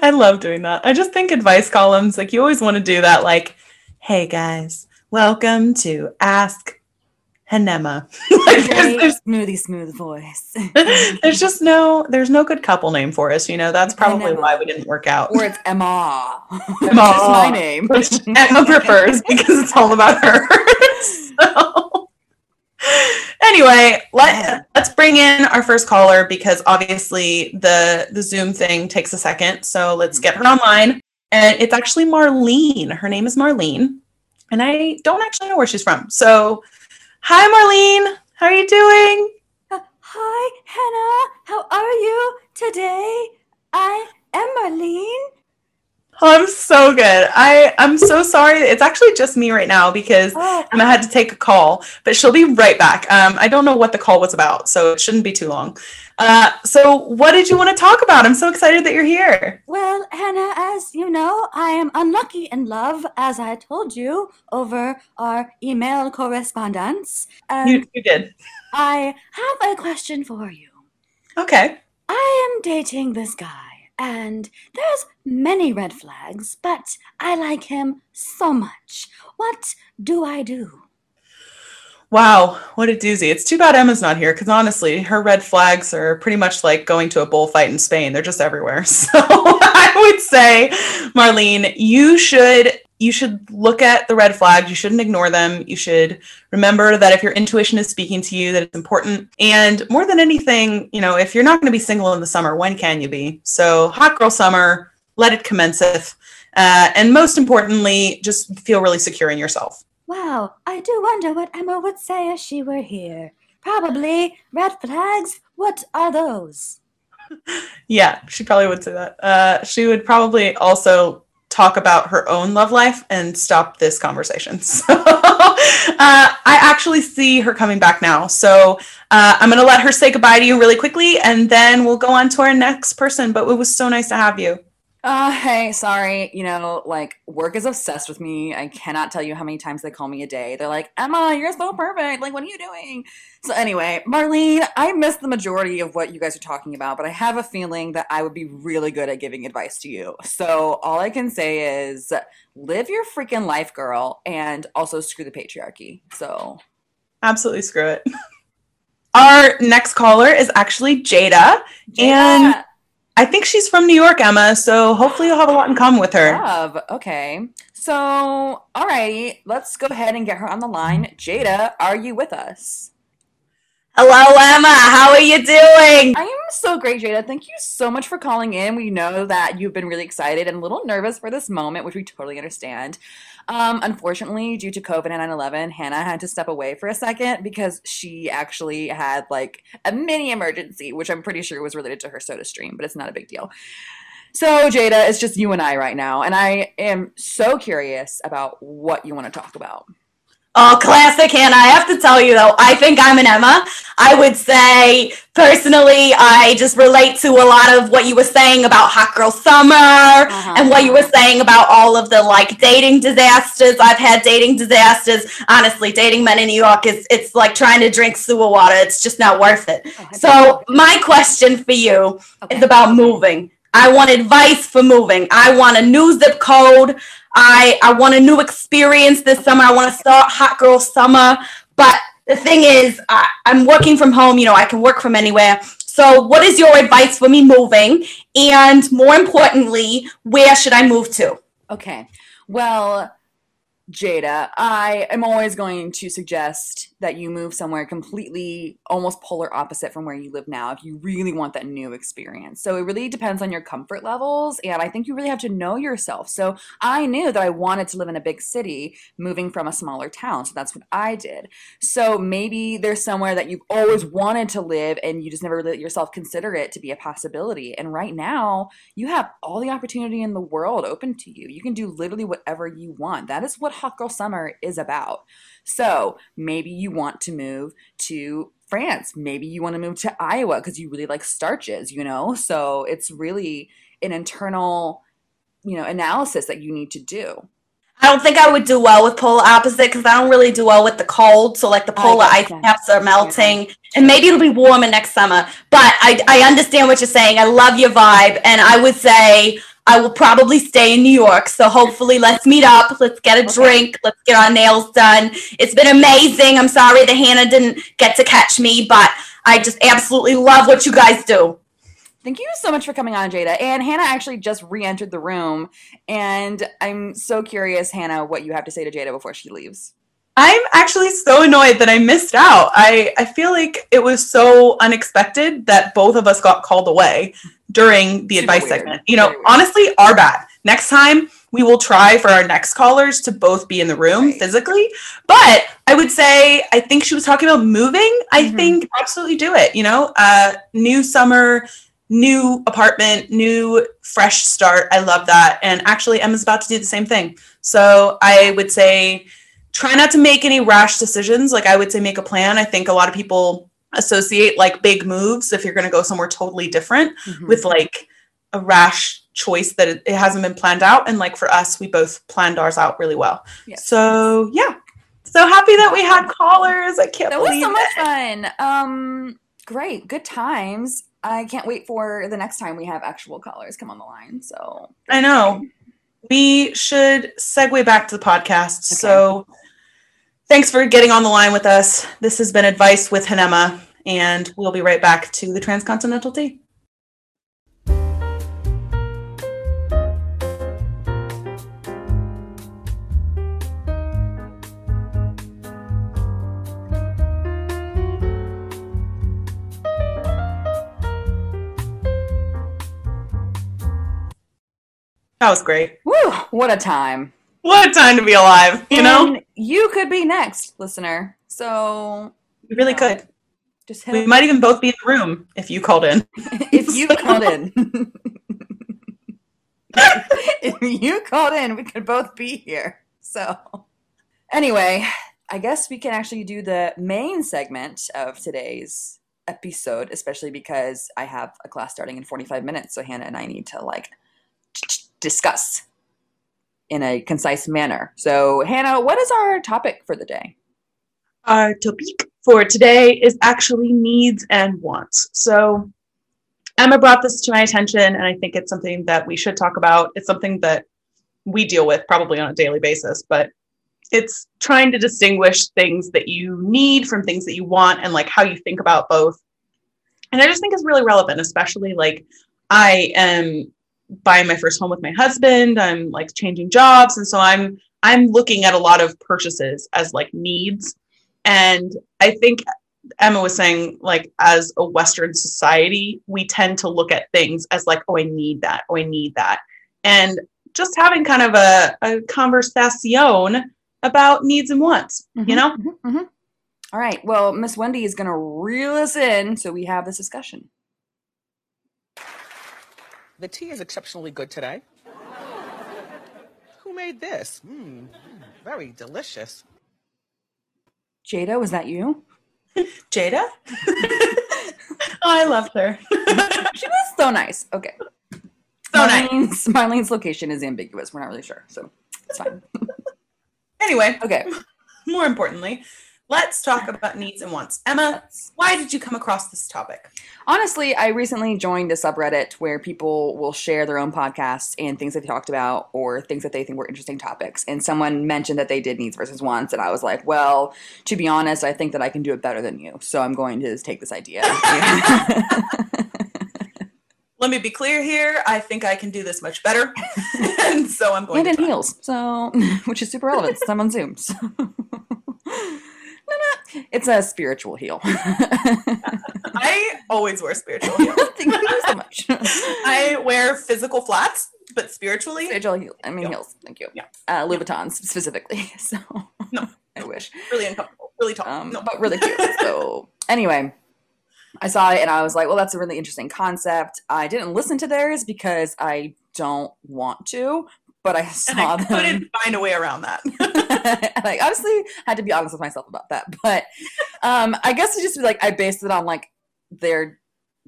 I love doing that. I just think advice columns, like, you always want to do that, like, hey guys, welcome to Ask Hanema. Like, there's, there's, smoothie smooth voice. There's just no, there's no good couple name for us, you know, that's probably Hanema. Why we didn't work out. Or it's Emma. Emma. That's my name. Which Emma prefers because it's all about her. So. Anyway, let, let's bring in our first caller, because obviously the, the Zoom thing takes a second. So let's get her online. And it's actually Marlene. Her name is Marlene. And I don't actually know where she's from. So hi, Marlene. How are you doing? Uh, hi, Hannah. How are you today? I am Marlene. Oh, I'm so good. I, I'm so sorry. It's actually just me right now because oh. Emma had to take a call, but she'll be right back. Um, I don't know what the call was about, so it shouldn't be too long. Uh, so what did you want to talk about? I'm so excited that you're here. Well, Hannah, as you know, I am unlucky in love, as I told you, over our email correspondence. Um, you, you did. I have a question for you. Okay. I am dating this guy. And there's many red flags, but I like him so much. What do I do? Wow, what a doozy. It's too bad Emma's not here, because honestly, her red flags are pretty much like going to a bullfight in Spain. They're just everywhere. So I would say, Marlene, you should... You should look at the red flags. You shouldn't ignore them. You should remember that if your intuition is speaking to you, that it's important. And more than anything, you know, if you're not going to be single in the summer, when can you be? So hot girl summer, let it commenceth. Uh, and most importantly, just feel really secure in yourself. Wow. I do wonder what Emma would say if she were here. Probably red flags. What are those? Yeah, she probably would say that. Uh, she would probably also... talk about her own love life and stop this conversation. So uh, I actually see her coming back now. So uh, I'm going to let her say goodbye to you really quickly, and then we'll go on to our next person. But it was so nice to have you. Uh, hey, sorry. You know, like, work is obsessed with me. I cannot tell you how many times they call me a day. They're like, Emma, you're so perfect. Like, what are you doing? So anyway, Marlene, I missed the majority of what you guys are talking about, but I have a feeling that I would be really good at giving advice to you. So all I can say is live your freaking life, girl, and also screw the patriarchy. So absolutely screw it. Our next caller is actually Jada. Jada. And I think she's from New York, Emma, so hopefully you'll have a lot in common with her. Love. Okay. So, all righty. Let's go ahead and get her on the line. Jada, are you with us? Hello, Emma. How are you doing? I am so great, Jada. Thank you so much for calling in. We know that you've been really excited and a little nervous for this moment, which we totally understand. Um, unfortunately, due to COVID and nine eleven, Hannah had to step away for a second because she actually had like a mini emergency, which I'm pretty sure was related to her soda stream, but it's not a big deal. So Jada, it's just you and I right now. And I am so curious about what you want to talk about. Oh, classic Hannah. I have to tell you, though, I think I'm an Emma. I would say, personally, I just relate to a lot of what you were saying about Hot Girl Summer uh-huh. and what you were saying about all of the, like, dating disasters. I've had dating disasters. Honestly, dating men in New York, is it's like trying to drink sewer water. It's just not worth it. Oh, so my question for you okay. is about moving. I want advice for moving. I want a new zip code. I, I want a new experience this summer. I want to start Hot Girl Summer. But the thing is, I, I'm working from home. You know, I can work from anywhere. So what is your advice for me moving? And more importantly, where should I move to? Okay. Well, Jada, I am always going to suggest that you move somewhere completely almost polar opposite from where you live now if you really want that new experience. So it really depends on your comfort levels, and I think you really have to know yourself. So I knew that I wanted to live in a big city moving from a smaller town, so that's what I did. So maybe there's somewhere that you've always wanted to live and you just never let yourself consider it to be a possibility, and right now you have all the opportunity in the world open to you. You can do literally whatever you want. That is what Hot Girl Summer is about. So maybe you want to move to France. Maybe you want to move to Iowa because you really like starches, you know? So it's really an internal, you know, analysis that you need to do. I don't think I would do well with polar opposite because I don't really do well with the cold. So like the polar ice caps are melting and maybe it'll be warmer next summer. But I, I understand what you're saying. I love your vibe. And I would say I will probably stay in New York. So hopefully let's meet up. Let's get a okay. drink. Let's get our nails done. It's been amazing. I'm sorry that Hannah didn't get to catch me, but I just absolutely love what you guys do. Thank you so much for coming on, Jada. And Hannah actually just re-entered the room. And I'm so curious, Hannah, what you have to say to Jada before she leaves. I'm actually so annoyed that I missed out. I, I feel like it was so unexpected that both of us got called away during the Super advice weird. Segment. You know, honestly, our bad. Next time, we will try for our next callers to both be in the room right. physically. But I would say, I think she was talking about moving. I mm-hmm. think absolutely do it. You know, uh, new summer, new apartment, new fresh start. I love that. And actually Emma's about to do the same thing. So I would say try not to make any rash decisions. Like I would say, make a plan. I think a lot of people associate like big moves, if you're going to go somewhere totally different, mm-hmm. with like a rash choice that it, it hasn't been planned out. And like for us, we both planned ours out really well. Yes. So yeah. So happy that we had callers. I can't that believe it. That was so much it. fun. Um, great. Good times. I can't wait for the next time we have actual callers come on the line. So I know. We should segue back to the podcast. Okay. So thanks for getting on the line with us. This has been Advice with Hanema, and we'll be right back to the Transcontinental Tea. That was great. Woo! What a time. What a time to be alive, you and know? You could be next, listener. So we really you know, could. Just hit we up. Might even both be in the room if you called in. If you called in. If you called in, we could both be here. So anyway, I guess we can actually do the main segment of today's episode, especially because I have a class starting in forty-five minutes. So Hannah and I need to like discuss in a concise manner. So Hannah, what is our topic for the day? Our topic for today is actually needs and wants. So Emma brought this to my attention, and I think it's something that we should talk about. It's something that we deal with probably on a daily basis, but it's trying to distinguish things that you need from things that you want, and like how you think about both. And I just think it's really relevant, especially like I am buying my first home with my husband. I'm like changing jobs. And so I'm, I'm looking at a lot of purchases as like needs. And I think Emma was saying, like, as a Western society, we tend to look at things as like, oh, I need that. Oh, I need that. And just having kind of a, a conversation about needs and wants, mm-hmm, you know? Mm-hmm, mm-hmm. All right. Well, Miss Wendy is going to reel us in. So we have this discussion. The tea is exceptionally good today. Who made this? Mm, very delicious. Jada, was that you? Jada? Oh, I loved her. She was so nice. Okay. So Marlene's, nice. Marlene's location is ambiguous. We're not really sure, so it's fine. Anyway. Okay. More importantly, let's talk about needs and wants. Emma, why did you come across this topic? Honestly, I recently joined a subreddit where people will share their own podcasts and things that they talked about or things that they think were interesting topics. And someone mentioned that they did needs versus wants. And I was like, well, to be honest, I think that I can do it better than you. So I'm going to just take this idea. Let me be clear here. I think I can do this much better. And so I'm going and to And in try. heels. So, which is super relevant. I'm on Zoom. So. No, no. It's a spiritual heel. I always wear spiritual heels. Thank you so much. I wear physical flats, but spiritually. Spiritual heel. I mean, heel. heels. Thank you. Yeah. Uh, Louis Vuittons yeah. specifically. So. No. I wish. Really uncomfortable. Really tall. Um, no. But really cute. So, anyway. I saw it and I was like, well, that's a really interesting concept. I didn't listen to theirs because I don't want to, but I saw them. And I couldn't them. find a way around that. Like, obviously, had to be honest with myself about that. But um, I guess it just be like, I based it on like their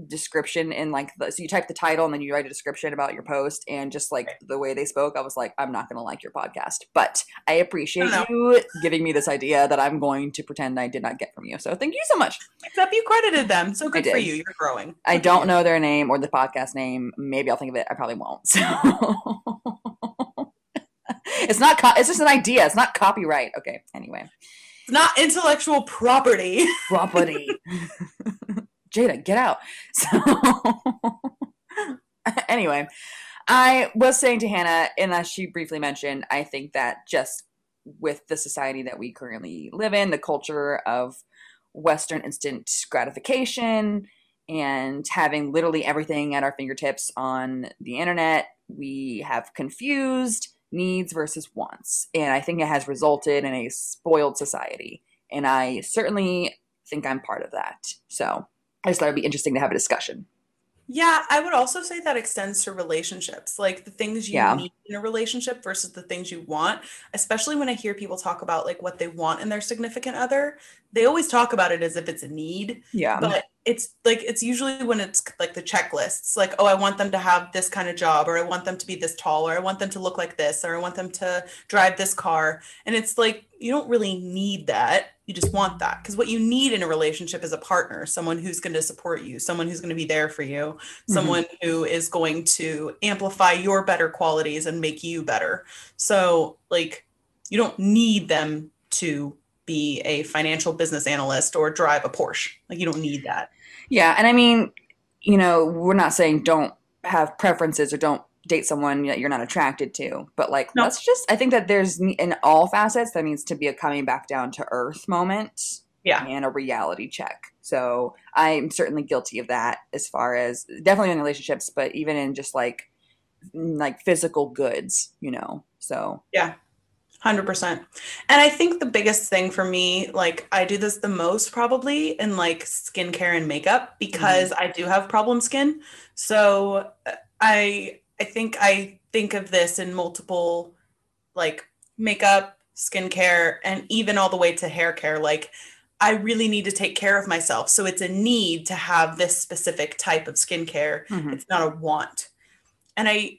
description and like, the, so you type the title and then you write a description about your post and just like the way they spoke, I was like, I'm not going to like your podcast, but I appreciate I you giving me this idea that I'm going to pretend I did not get from you. So thank you so much. Except you credited them. So good for you. You're growing. I don't know their name or the podcast name. Maybe I'll think of it. I probably won't. So it's not, co- it's just an idea. It's not copyright. Okay. Anyway, it's not intellectual property. Property. Jada, get out. So anyway, I was saying to Hannah, and as she briefly mentioned, I think that just with the society that we currently live in, the culture of Western instant gratification and having literally everything at our fingertips on the internet, we have confused needs versus wants. And I think it has resulted in a spoiled society. And I certainly think I'm part of that. So I just thought it'd be interesting to have a discussion. Yeah, I would also say that extends to relationships, like the things you yeah. need in a relationship versus the things you want, especially when I hear people talk about like what they want in their significant other. They always talk about it as if it's a need. Yeah. But it's like, it's usually when it's like the checklists, like, oh, I want them to have this kind of job, or I want them to be this tall, or I want them to look like this, or I want them to drive this car. And it's like, you don't really need that. You just want that, because what you need in a relationship is a partner, someone who's going to support you, someone who's going to be there for you, mm-hmm. someone who is going to amplify your better qualities and make you better. So like, you don't need them to be a financial business analyst or drive a Porsche. Like, you don't need that. Yeah. And I mean, you know, we're not saying don't have preferences or don't date someone that you're not attracted to, but like nope. let's just I think that there's, in all facets, that needs to be a coming back down to earth moment yeah and a reality check. So I'm certainly guilty of that, as far as definitely in relationships, but even in just like like physical goods, you know. So yeah, one hundred percent. And I think the biggest thing for me, like I do this the most probably in like skincare and makeup, because mm-hmm. I do have problem skin, so I I think I think of this in multiple, like makeup, skincare, and even all the way to hair care. Like, I really need to take care of myself. So it's a need to have this specific type of skincare. Mm-hmm. It's not a want. And I,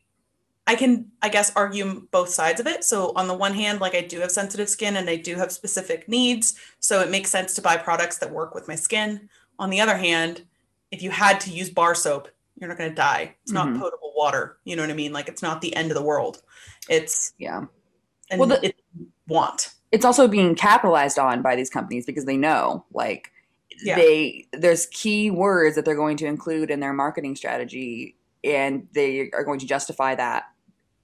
I can, I guess, argue both sides of it. So on the one hand, like I do have sensitive skin and I do have specific needs. So it makes sense to buy products that work with my skin. On the other hand, if you had to use bar soap, you're not going to die. It's not mm-hmm. potable water. You know what I mean? Like, it's not the end of the world. It's yeah. And well, the, it's want. It's also being capitalized on by these companies, because they know, like yeah. they, there's key words that they're going to include in their marketing strategy, and they are going to justify that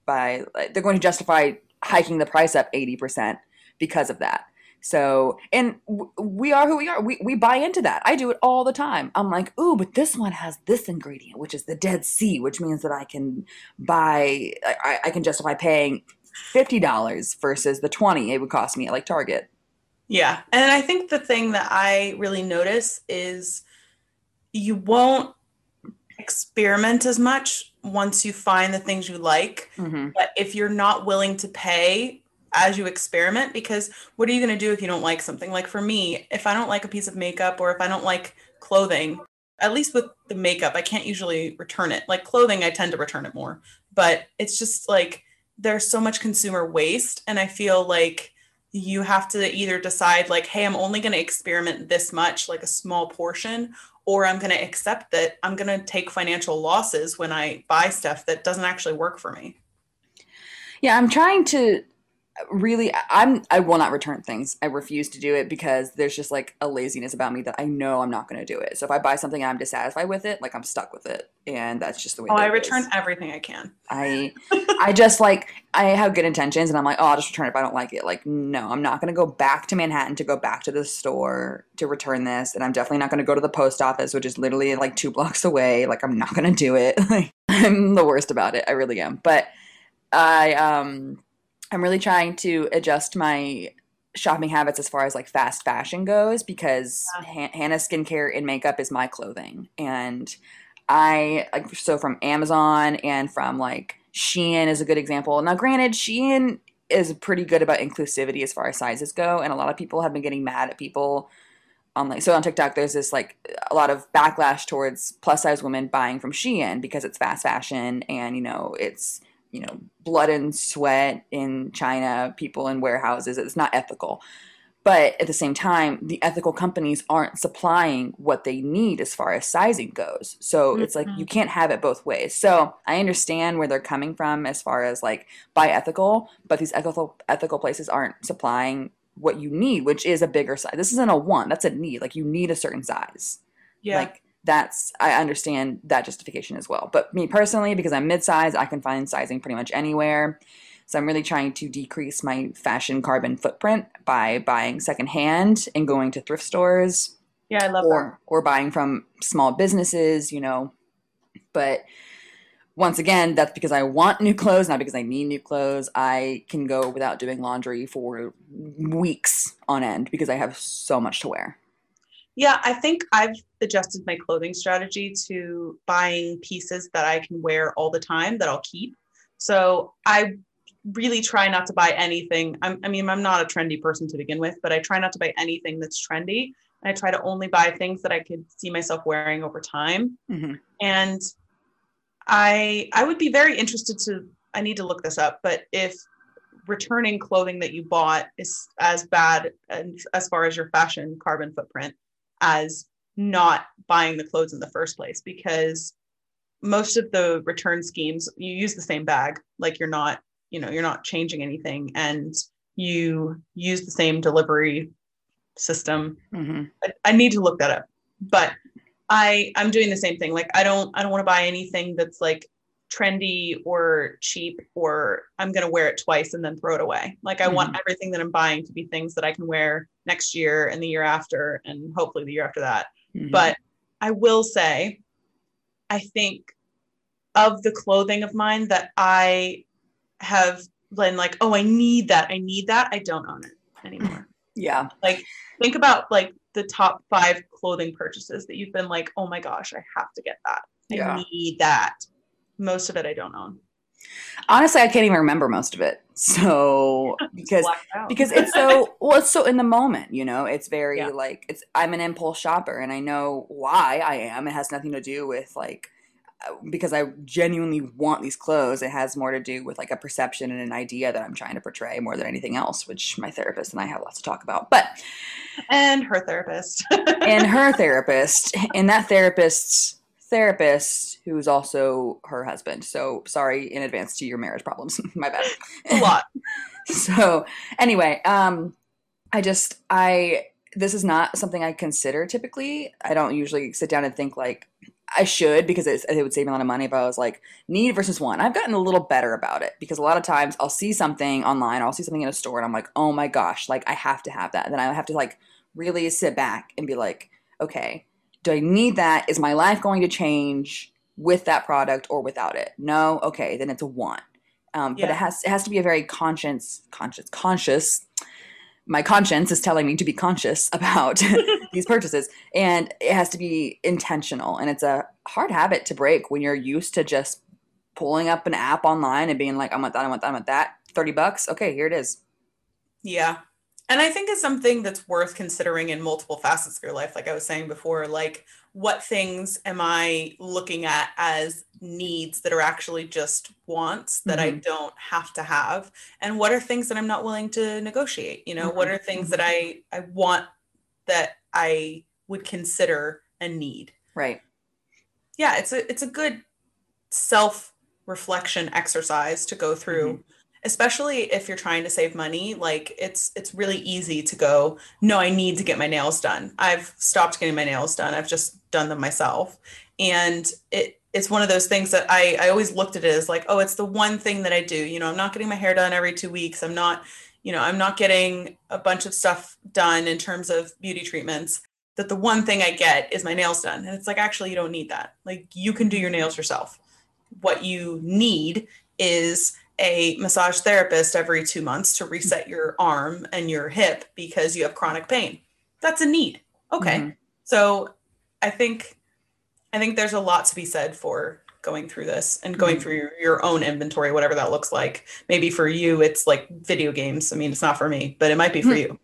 by, like, they're going to justify hiking the price up eighty percent because of that. So, and we are who we are. We we buy into that. I do it all the time. I'm like, ooh, but this one has this ingredient, which is the Dead Sea, which means that I can buy, I, I can justify paying fifty dollars versus the twenty it would cost me at like Target. Yeah. And I think the thing that I really notice is you won't experiment as much once you find the things you like. Mm-hmm. But if you're not willing to pay as you experiment, because what are you going to do if you don't like something? Like for me, if I don't like a piece of makeup, or if I don't like clothing, at least with the makeup, I can't usually return it. Like clothing, I tend to return it more, but it's just like, there's so much consumer waste. And I feel like you have to either decide like, hey, I'm only going to experiment this much, like a small portion, or I'm going to accept that I'm going to take financial losses when I buy stuff that doesn't actually work for me. Yeah. I'm trying to, Really, I'm. I will not return things. I refuse to do it, because there's just like a laziness about me that I know I'm not going to do it. So if I buy something and I'm dissatisfied with it, like I'm stuck with it, and that's just the way. Oh, I return is. everything I can. I, I just like I have good intentions, and I'm like, oh, I'll just return it if I don't like it. Like, no, I'm not going to go back to Manhattan to go back to the store to return this, and I'm definitely not going to go to the post office, which is literally like two blocks away. Like, I'm not going to do it. Like, I'm the worst about it. I really am. But I um. I'm really trying to adjust my shopping habits as far as like fast fashion goes, because yeah. Han- Hannah's skincare and makeup is my clothing. And I, like, so from Amazon and from like Shein is a good example. Now, granted, Shein is pretty good about inclusivity as far as sizes go. And a lot of people have been getting mad at people on like, so on TikTok, there's this like a lot of backlash towards plus size women buying from Shein because it's fast fashion and, you know, it's, you know, blood and sweat in China, people in warehouses. It's not ethical. But at the same time, the ethical companies aren't supplying what they need as far as sizing goes. So mm-hmm. it's like you can't have it both ways. So I understand where they're coming from as far as like buy ethical, but these ethical ethical places aren't supplying what you need, which is a bigger size. This isn't a want, that's a need. Like you need a certain size. Yeah. Like, that's, I understand that justification as well. But me personally, because I'm mid-size, I can find sizing pretty much anywhere. So I'm really trying to decrease my fashion carbon footprint by buying secondhand and going to thrift stores. Yeah, I love or, that. Or buying from small businesses, you know. But once again, that's because I want new clothes, not because I need new clothes. I can go without doing laundry for weeks on end because I have so much to wear. Yeah, I think I've adjusted my clothing strategy to buying pieces that I can wear all the time that I'll keep. So I really try not to buy anything. I'm, I mean, I'm not a trendy person to begin with, but I try not to buy anything that's trendy. I try to only buy things that I could see myself wearing over time. Mm-hmm. And I I would be very interested to, I need to look this up, but if returning clothing that you bought is as bad and as far as your fashion carbon footprint as not buying the clothes in the first place, because most of the return schemes, you use the same bag, like you're not, you know, you're not changing anything, and you use the same delivery system. Mm-hmm. I, I need to look that up, but I I'm doing the same thing. Like I don't, I don't want to buy anything that's like trendy or cheap, or I'm going to wear it twice and then throw it away. Like I mm-hmm. want everything that I'm buying to be things that I can wear next year and the year after, and hopefully the year after that. Mm-hmm. But I will say, I think of the clothing of mine that I have been like, oh, I need that. I need that. I don't own it anymore. Yeah. Like think about like the top five clothing purchases that you've been like, oh my gosh, I have to get that. I yeah. need that. Most of it I don't own. Honestly, I can't even remember most of it. So because because it's so well, it's so in the moment, you know. It's very yeah. like it's. I'm an impulse shopper, and I know why I am. It has nothing to do with like because I genuinely want these clothes. It has more to do with like a perception and an idea that I'm trying to portray more than anything else, which my therapist and I have lots to talk about. But and her therapist and her therapist and that therapist's therapist who is also her husband. So sorry in advance to your marriage problems. My bad. A lot. So anyway, um, I just, I, this is not something I consider typically. I don't usually sit down and think like I should, because it's, it would save me a lot of money if I was like need versus want. I've gotten a little better about it because a lot of times I'll see something online, I'll see something in a store and I'm like, oh my gosh, like I have to have that. And then I have to like really sit back and be like, okay, do I need that? Is my life going to change with that product or without it? No. Okay. Then it's a want. Um, yeah. But it has, it has to be a very conscience, conscious, conscious. My conscience is telling me to be conscious about these purchases, and it has to be intentional. And it's a hard habit to break when you're used to just pulling up an app online and being like, I want that. I want that. I want that. thirty bucks. Okay. Here it is. Yeah. And I think it's something that's worth considering in multiple facets of your life. Like I was saying before, like what things am I looking at as needs that are actually just wants that mm-hmm. I don't have to have? And what are things that I'm not willing to negotiate? You know, mm-hmm. what are things mm-hmm. that I, I want that I would consider a need? Right. Yeah. It's a, it's a good self-reflection exercise to go through. Mm-hmm. Especially if you're trying to save money, like it's it's really easy to go, no, I need to get my nails done. I've stopped getting my nails done. I've just done them myself. And it it's one of those things that I, I always looked at it as like, oh, it's the one thing that I do. You know, I'm not getting my hair done every two weeks. I'm not, you know, I'm not getting a bunch of stuff done in terms of beauty treatments, that the one thing I get is my nails done. And it's like, actually, you don't need that. Like you can do your nails yourself. What you need is a massage therapist every two months to reset your arm and your hip because you have chronic pain. That's a need. Okay. Mm-hmm. So I think, I think there's a lot to be said for going through this and going mm-hmm. through your, your own inventory, whatever that looks like. Maybe for you, it's like video games. I mean, it's not for me, but it might be for mm-hmm. you.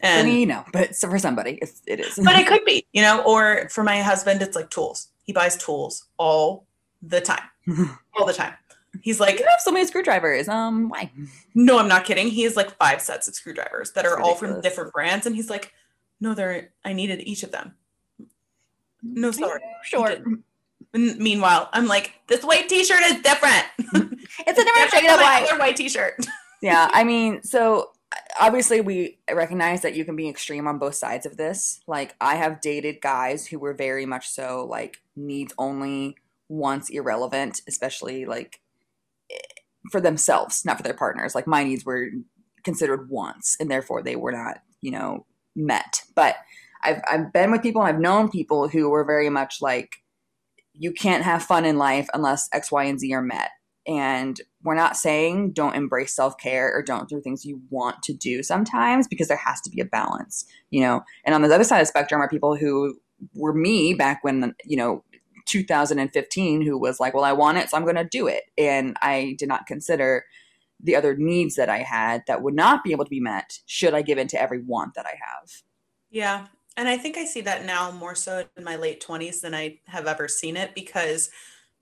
And for me, no, but it's for somebody it's, it is, but it could be, you know, or for my husband, it's like tools. He buys tools all the time, all the time. He's like, you have so many screwdrivers. Um, why? No, I'm not kidding. He has like five sets of screwdrivers that That's are ridiculous. All from different brands. And he's like, no, they're, I needed each of them. No, sorry. Sure. And meanwhile, I'm like, this white t-shirt is different. It's a different shade of white. Other white t-shirt. Yeah. I mean, so obviously we recognize that you can be extreme on both sides of this. Like I have dated guys who were very much so like needs only, wants irrelevant, especially like for themselves, not for their partners. Like my needs were considered wants and therefore they were not, you know, met. But I've, I've been with people and I've known people who were very much like, you can't have fun in life unless X, Y, and Z are met. And we're not saying don't embrace self-care or don't do things you want to do sometimes, because there has to be a balance, you know. And on the other side of the spectrum are people who were me back when, you know, two thousand fifteen, who was like, well, I want it, so I'm going to do it. And I did not consider the other needs that I had that would not be able to be met should I give in to every want that I have. Yeah. And I think I see that now more so in my late twenties than I have ever seen it, because,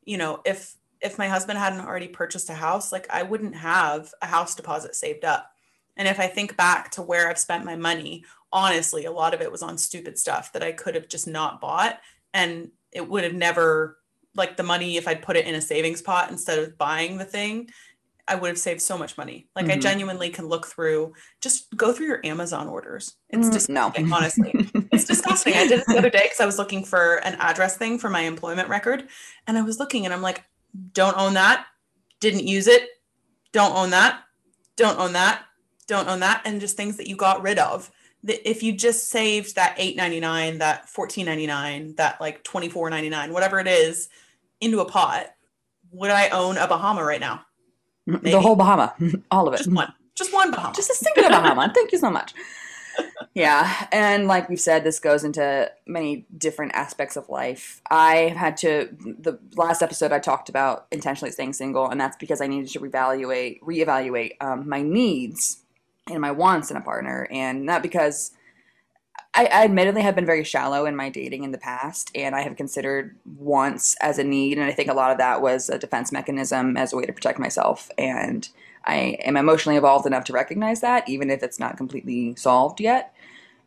you know, if if my husband hadn't already purchased a house, like I wouldn't have a house deposit saved up. And if I think back to where I've spent my money, honestly, a lot of it was on stupid stuff that I could have just not bought. And it would have never, like the money, if I'd put it in a savings pot instead of buying the thing, I would have saved so much money. Like, mm-hmm. I genuinely can look through, just go through your Amazon orders. It's disgusting, no. honestly. It's disgusting. I did it the other day because I was looking for an address thing for my employment record. And I was looking and I'm like, don't own that. Didn't use it. Don't own that. Don't own that. Don't own that. And just things that you got rid of. If you just saved that eight ninety-nine, that fourteen ninety-nine, that like twenty-four ninety-nine, whatever it is, into a pot, would I own a Bahama right now? Maybe. The whole Bahama, all of it. Just one, just one Bahama. Just a single Bahama. Thank you so much. Yeah. And like we've said, this goes into many different aspects of life. I had to, the last episode I talked about intentionally staying single, and that's because I needed to reevaluate, reevaluate um, my needs and my wants in a partner. And not because I, I admittedly have been very shallow in my dating in the past, and I have considered wants as a need. And I think a lot of that was a defense mechanism as a way to protect myself. And I am emotionally evolved enough to recognize that, even if it's not completely solved yet.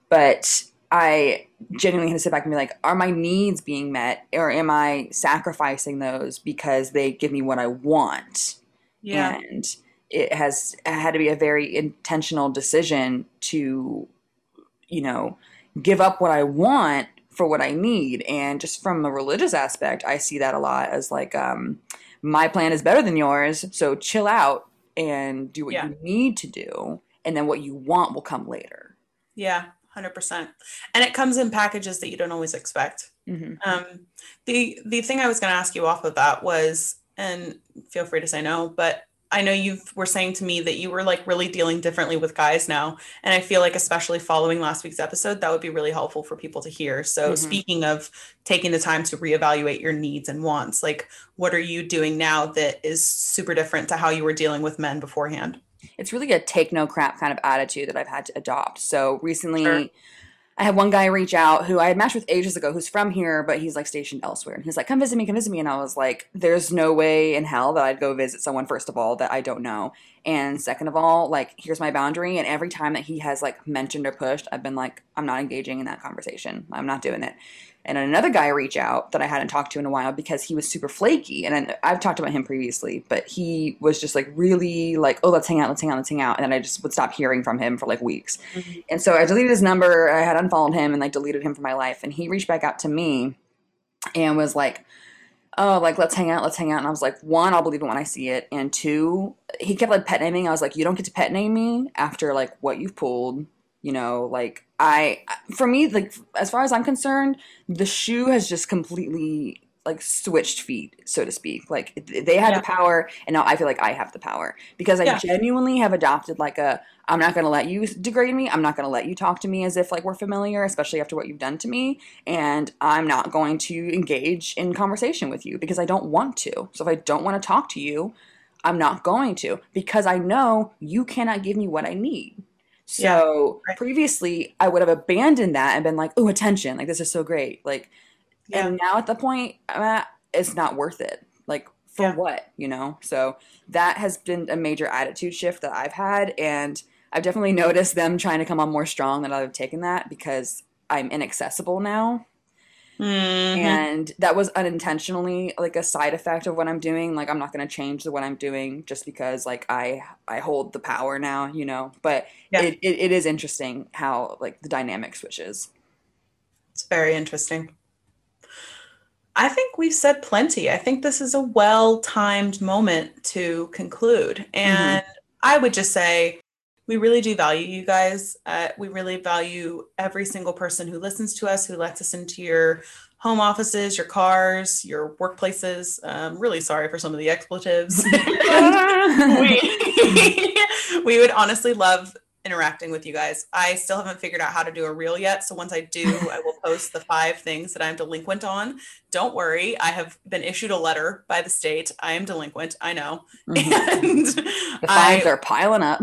But I genuinely had to sit back and be like, are my needs being met, or am I sacrificing those because they give me what I want? Yeah. And it has it had to be a very intentional decision to, you know, give up what I want for what I need. And just from a religious aspect, I see that a lot as like, um, my plan is better than yours. So chill out and do what yeah. you need to do. And then what you want will come later. Yeah, one hundred percent. And it comes in packages that you don't always expect. Mm-hmm. Um, the, the thing I was going to ask you off of that was, and feel free to say no, but I know you were saying to me that you were like really dealing differently with guys now. And I feel like, especially following last week's episode, that would be really helpful for people to hear. So mm-hmm. speaking of taking the time to reevaluate your needs and wants, like what are you doing now that is super different to how you were dealing with men beforehand? It's really a take no crap kind of attitude that I've had to adopt. So recently sure. I had one guy reach out who I had matched with ages ago, who's from here, but he's like stationed elsewhere. And he's like, come visit me, come visit me. And I was like, there's no way in hell that I'd go visit someone, first of all, that I don't know. And second of all, like, here's my boundary. And every time that he has like mentioned or pushed, I've been like, I'm not engaging in that conversation. I'm not doing it. And another guy reached out that I hadn't talked to in a while because he was super flaky. And I've talked about him previously, but he was just like really like, oh, let's hang out, let's hang out, let's hang out. And then I just would stop hearing from him for like weeks. Mm-hmm. And so I deleted his number. I had unfollowed him and like deleted him from my life. And he reached back out to me and was like, oh, like, let's hang out, let's hang out. And I was like, one, I'll believe it when I see it. And two, he kept like pet naming. I was like, you don't get to pet name me after like what you've pulled. You know, like I, for me, like as far as I'm concerned, the shoe has just completely like switched feet, so to speak. Like they had yeah. the power, and now I feel like I have the power, because I yeah. genuinely have adopted like a, I'm not going to let you degrade me. I'm not going to let you talk to me as if like we're familiar, especially after what you've done to me. And I'm not going to engage in conversation with you because I don't want to. So if I don't want to talk to you, I'm not going to, because I know you cannot give me what I need. So yeah, right. previously I would have abandoned that and been like, oh, attention. Like, this is so great. Like, yeah. and now at the point I'm at, it's not worth it. Like for yeah. what, you know? So that has been a major attitude shift that I've had. And I've definitely noticed them trying to come on more strong than I've taken that, because I'm inaccessible now. Mm-hmm. And that was unintentionally like a side effect of what I'm doing. Like, I'm not going to change the what I'm doing just because like I I hold the power now, you know. But yeah. it, it, it is interesting how like the dynamic switches. It's very interesting. I think we've said plenty. I think this is a well-timed moment to conclude. And mm-hmm. I would just say, we really do value you guys. Uh, we really value every single person who listens to us, who lets us into your home offices, your cars, your workplaces. Um, really sorry for some of the expletives. we, we would honestly love interacting with you guys. I still haven't figured out how to do a reel yet. So once I do, I will post the five things that I'm delinquent on. Don't worry. I have been issued a letter by the state. I am delinquent. I know. Mm-hmm. And the fines I, are piling up.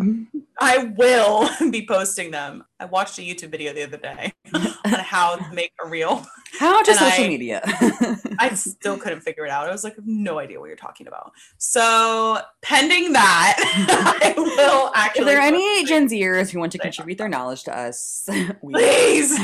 I will be posting them. I watched a YouTube video the other day on how to make a reel. How to social I, media. I still couldn't figure it out. I was like, no idea what you're talking about. So pending that, I will actually. If there are any Gen Zers who want to contribute their knowledge to us, we please.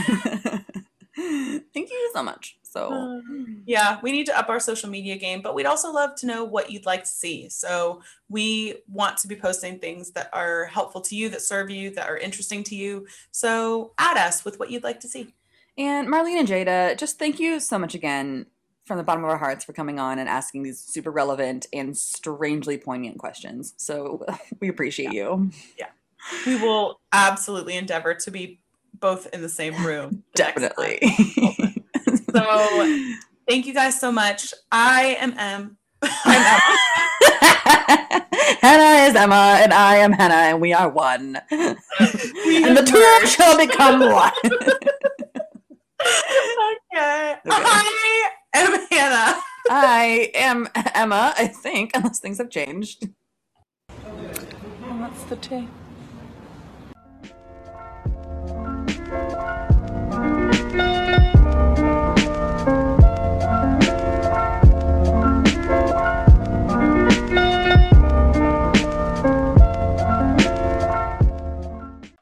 Thank you so much. So um, yeah, we need to up our social media game, but we'd also love to know what you'd like to see. So we want to be posting things that are helpful to you, that serve you, that are interesting to you. So add us with what you'd like to see. And Marlene and Jada, just thank you so much again from the bottom of our hearts for coming on and asking these super relevant and strangely poignant questions. So we appreciate yeah. you. Yeah. We will absolutely endeavor to be both in the same room. Definitely. So thank you guys so much. I am Em. I'm Emma. Hannah is Emma, and I am Hannah, and we are one. We and the two shall become one. Okay. Okay. I am Hannah. I am Emma, I think, unless things have changed. And that's the tea.